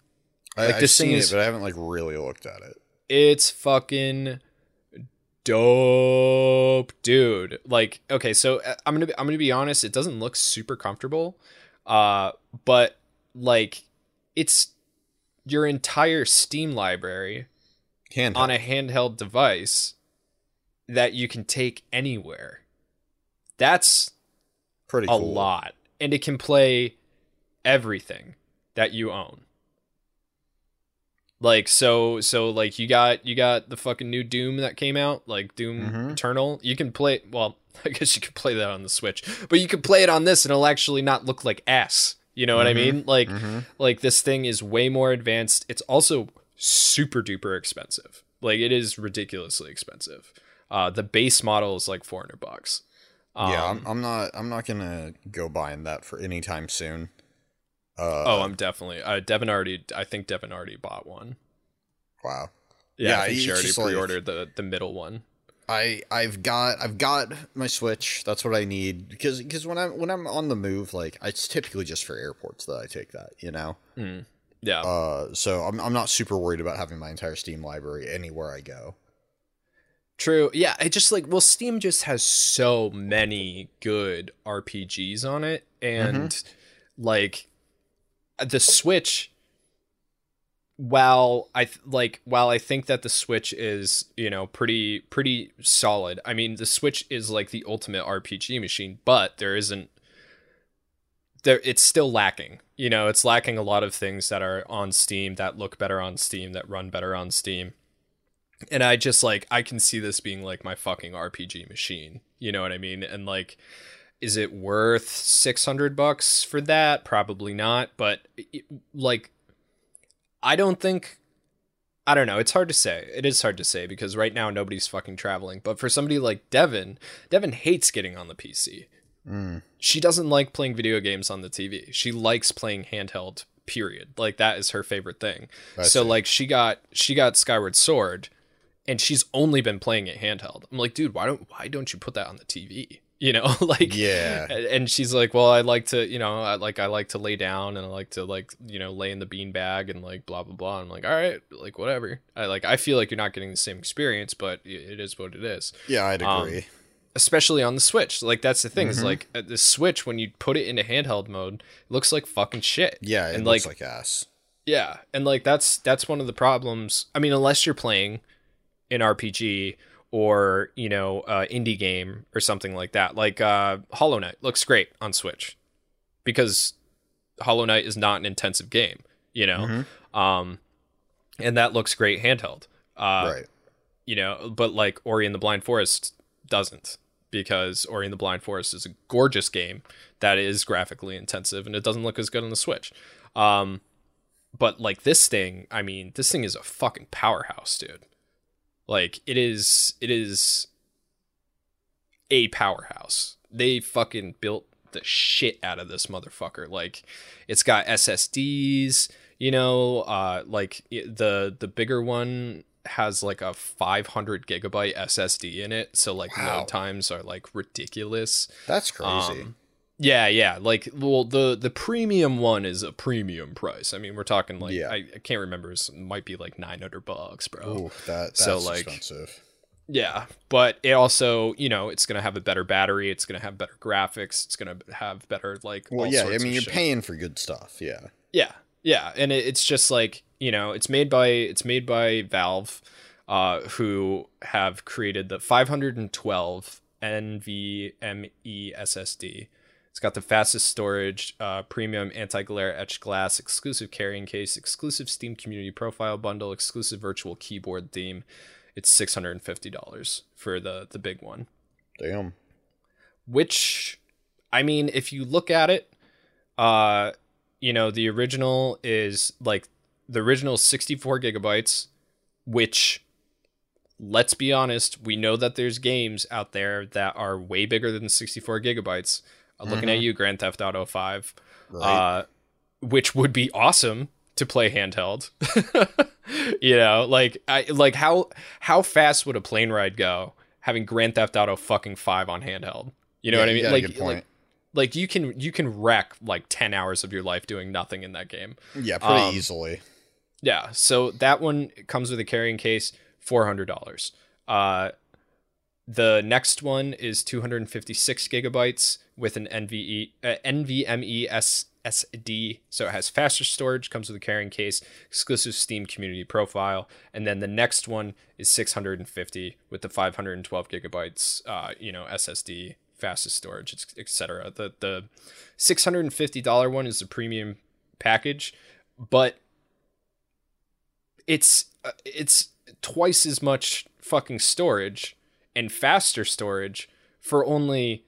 I've seen it, but I haven't like really looked at it. It's fucking dope, dude. Like, okay, so I'm gonna be honest, it doesn't look super comfortable. But like it's your entire Steam library on a handheld device that you can take anywhere. That's pretty cool. A lot. And it can play everything that you own. Like, so like you got the fucking new Doom that came out, like Doom Eternal. You can play, well, I guess you could play that on the Switch, but you could play it on this and it'll actually not look like ass. You know what I mean? Like, like this thing is way more advanced. It's also super duper expensive. Like it is ridiculously expensive. The base model is like $400. I'm not gonna go buying that for any time soon. Oh, I'm definitely. Devin already. I think Devin already bought one. Wow. Yeah, I think she already pre-ordered the middle one. I've got my Switch. That's what I need because when I'm on the move, like it's typically just for airports that I take that, you know. Mm. Yeah. So I'm not super worried about having my entire Steam library anywhere I go. True. Yeah. I just like, well, Steam just has so many good RPGs on it, and like the Switch. While I think that the Switch is, you know, pretty solid. I mean, the Switch is like the ultimate RPG machine, but it's still lacking. You know, it's lacking a lot of things that are on Steam, that look better on Steam, that run better on Steam. And I just like, I can see this being like my fucking RPG machine. You know what I mean? And like, is it worth $600 for that? Probably not. But like, I don't know. It's hard to say. It is hard to say because right now nobody's fucking traveling. But for somebody like Devin hates getting on the PC. Mm. She doesn't like playing video games on the TV. She likes playing handheld, period. Like that is her favorite thing. So like she got Skyward Sword and she's only been playing it handheld. I'm like, dude, why don't you put that on the TV? You know, like, yeah. And she's like, well, I like to, you know, I like to lay down and I like to, like, you know, lay in the beanbag and like blah, blah, blah. I'm like, all right, like, whatever. I feel like you're not getting the same experience, but it is what it is. Yeah, I'd agree. Especially on the Switch. Like, that's the thing is like the Switch, when you put it into handheld mode, it looks like fucking shit. Yeah. It looks like ass. Yeah. And like, that's one of the problems. I mean, unless you're playing an RPG or, you know, indie game or something like that. Like Hollow Knight looks great on Switch because Hollow Knight is not an intensive game, you know? And that looks great handheld. Right. You know, but like Ori and the Blind Forest doesn't, because Ori and the Blind Forest is a gorgeous game that is graphically intensive and it doesn't look as good on the Switch. But like this thing, I mean, this thing is a fucking powerhouse, dude. Like, it is a powerhouse. They fucking built the shit out of this motherfucker. Like, it's got SSDs, you know, like the bigger one has like a 500 gigabyte SSD in it. So like load times are like ridiculous. That's crazy. Yeah. Like, well, the premium one is a premium price. I mean, we're talking like, I can't remember. It might be like $900, bro. Ooh, that's like, expensive. Yeah. But it also, you know, it's going to have a better battery. It's going to have better graphics. It's going to have better, like, well, yeah. I mean, you're paying for good stuff. Yeah. Yeah. Yeah. And it's just like, you know, it's made by Valve, who have created the 512 NVMe SSD. It's got the fastest storage, premium anti-glare etched glass, exclusive carrying case, exclusive Steam community profile bundle, exclusive virtual keyboard theme. It's $650 for the big one. Damn. Which, I mean, if you look at it, you know, the original is like the original 64 gigabytes, which, let's be honest, we know that there's games out there that are way bigger than 64 gigabytes. Looking at you, Grand Theft Auto 5, right. Which would be awesome to play handheld. You know, like how fast would a plane ride go having Grand Theft Auto fucking 5 on handheld? You know what I mean? Like you can wreck like 10 hours of your life doing nothing in that game. Yeah, pretty easily. Yeah, so that one comes with a carrying case, $400. The next one is 256 gigabytes with an NVMe SSD. So it has faster storage, comes with a carrying case, exclusive Steam community profile. And then the next one is 650 with the 512 gigabytes, you know, SSD, fastest storage, etc. The $650 one is the premium package, but it's twice as much fucking storage and faster storage for only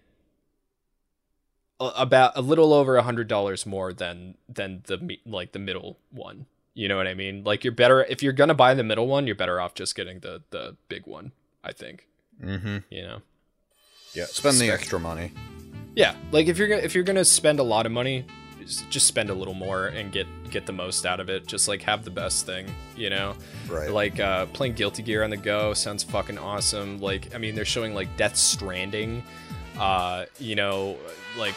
about a little over $100 more than the middle one. You know what I mean? Like, you're better if you're gonna buy the middle one, you're better off just getting the big one, I think. You know? Yeah, spend the extra money. Yeah, like if you're gonna spend a lot of money, just spend a little more and get the most out of it. Just like have the best thing, you know? Right. Like playing Guilty Gear on the go sounds fucking awesome. Like, I mean, they're showing like Death Stranding, you know, like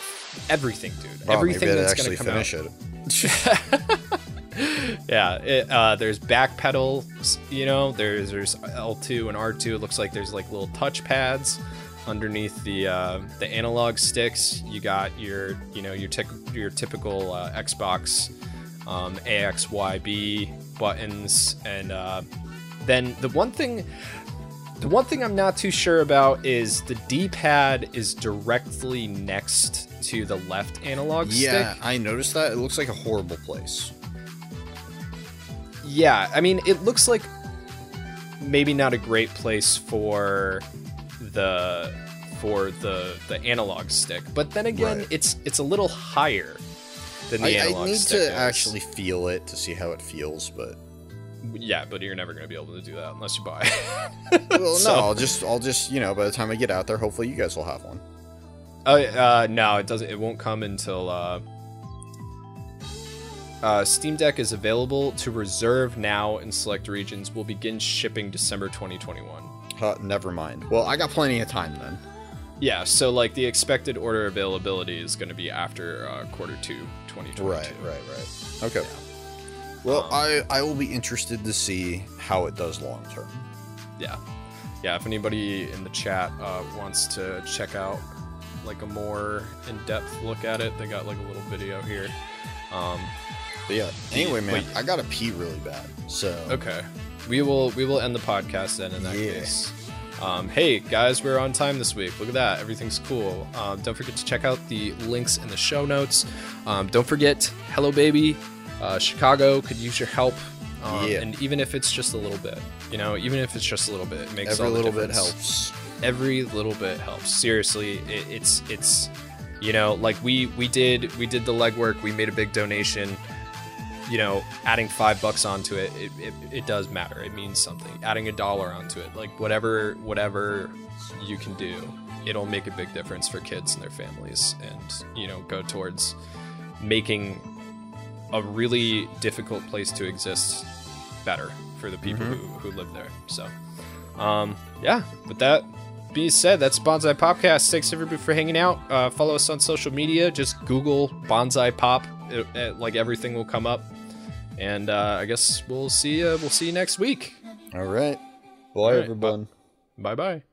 everything, dude. Well, everything maybe that's gonna come out. Yeah, there's back pedals, you know, there's L2 and R2. It looks like there's like little touch pads underneath the analog sticks. You got your, you know, your typical Xbox A, X, Y, B buttons. And then the one thing I'm not too sure about is the D-pad is directly next to the left analog stick. Yeah, I noticed that. It looks like a horrible place. Yeah, I mean, it looks like maybe not a great place for the analog stick, but then again, right. it's a little higher than the analog stick. I need to actually feel it to see how it feels, but yeah, but you're never going to be able to do that unless you buy it. Well, so, no, I'll just, you know, by the time I get out there, hopefully you guys will have one. No, it doesn't. It won't come until Steam Deck is available to reserve now in select regions. Will begin shipping December 2021. Never mind. Well, I got plenty of time then. Yeah, so like the expected order availability is going to be after Q2 2022. Right. Okay. Yeah. Well, I will be interested to see how it does long term. Yeah. If anybody in the chat wants to check out like a more in-depth look at it, they got like a little video here. But yeah. Anyway, man, I gotta pee really bad. So okay, we will end the podcast then in that case. Hey guys, we're on time this week. Look at that, everything's cool. Don't forget to check out the links in the show notes. Don't forget, Hello Baby. Chicago could use your help, and even if it's just a little bit, you know, it makes every little bit helps. Every little bit helps. Seriously, it's you know, like we did the legwork. We made a big donation. You know, adding $5 onto it, it does matter. It means something. Adding $1 onto it, like whatever you can do, it'll make a big difference for kids and their families, and you know, go towards making a really difficult place to exist better for the people who live there. So, with that being said, that's Bonsai Popcast. Thanks everybody for hanging out. Follow us on social media. Just Google Bonsai Pop. Like everything will come up. And I guess we'll see you next week. All right. Bye, everyone. Bye-bye.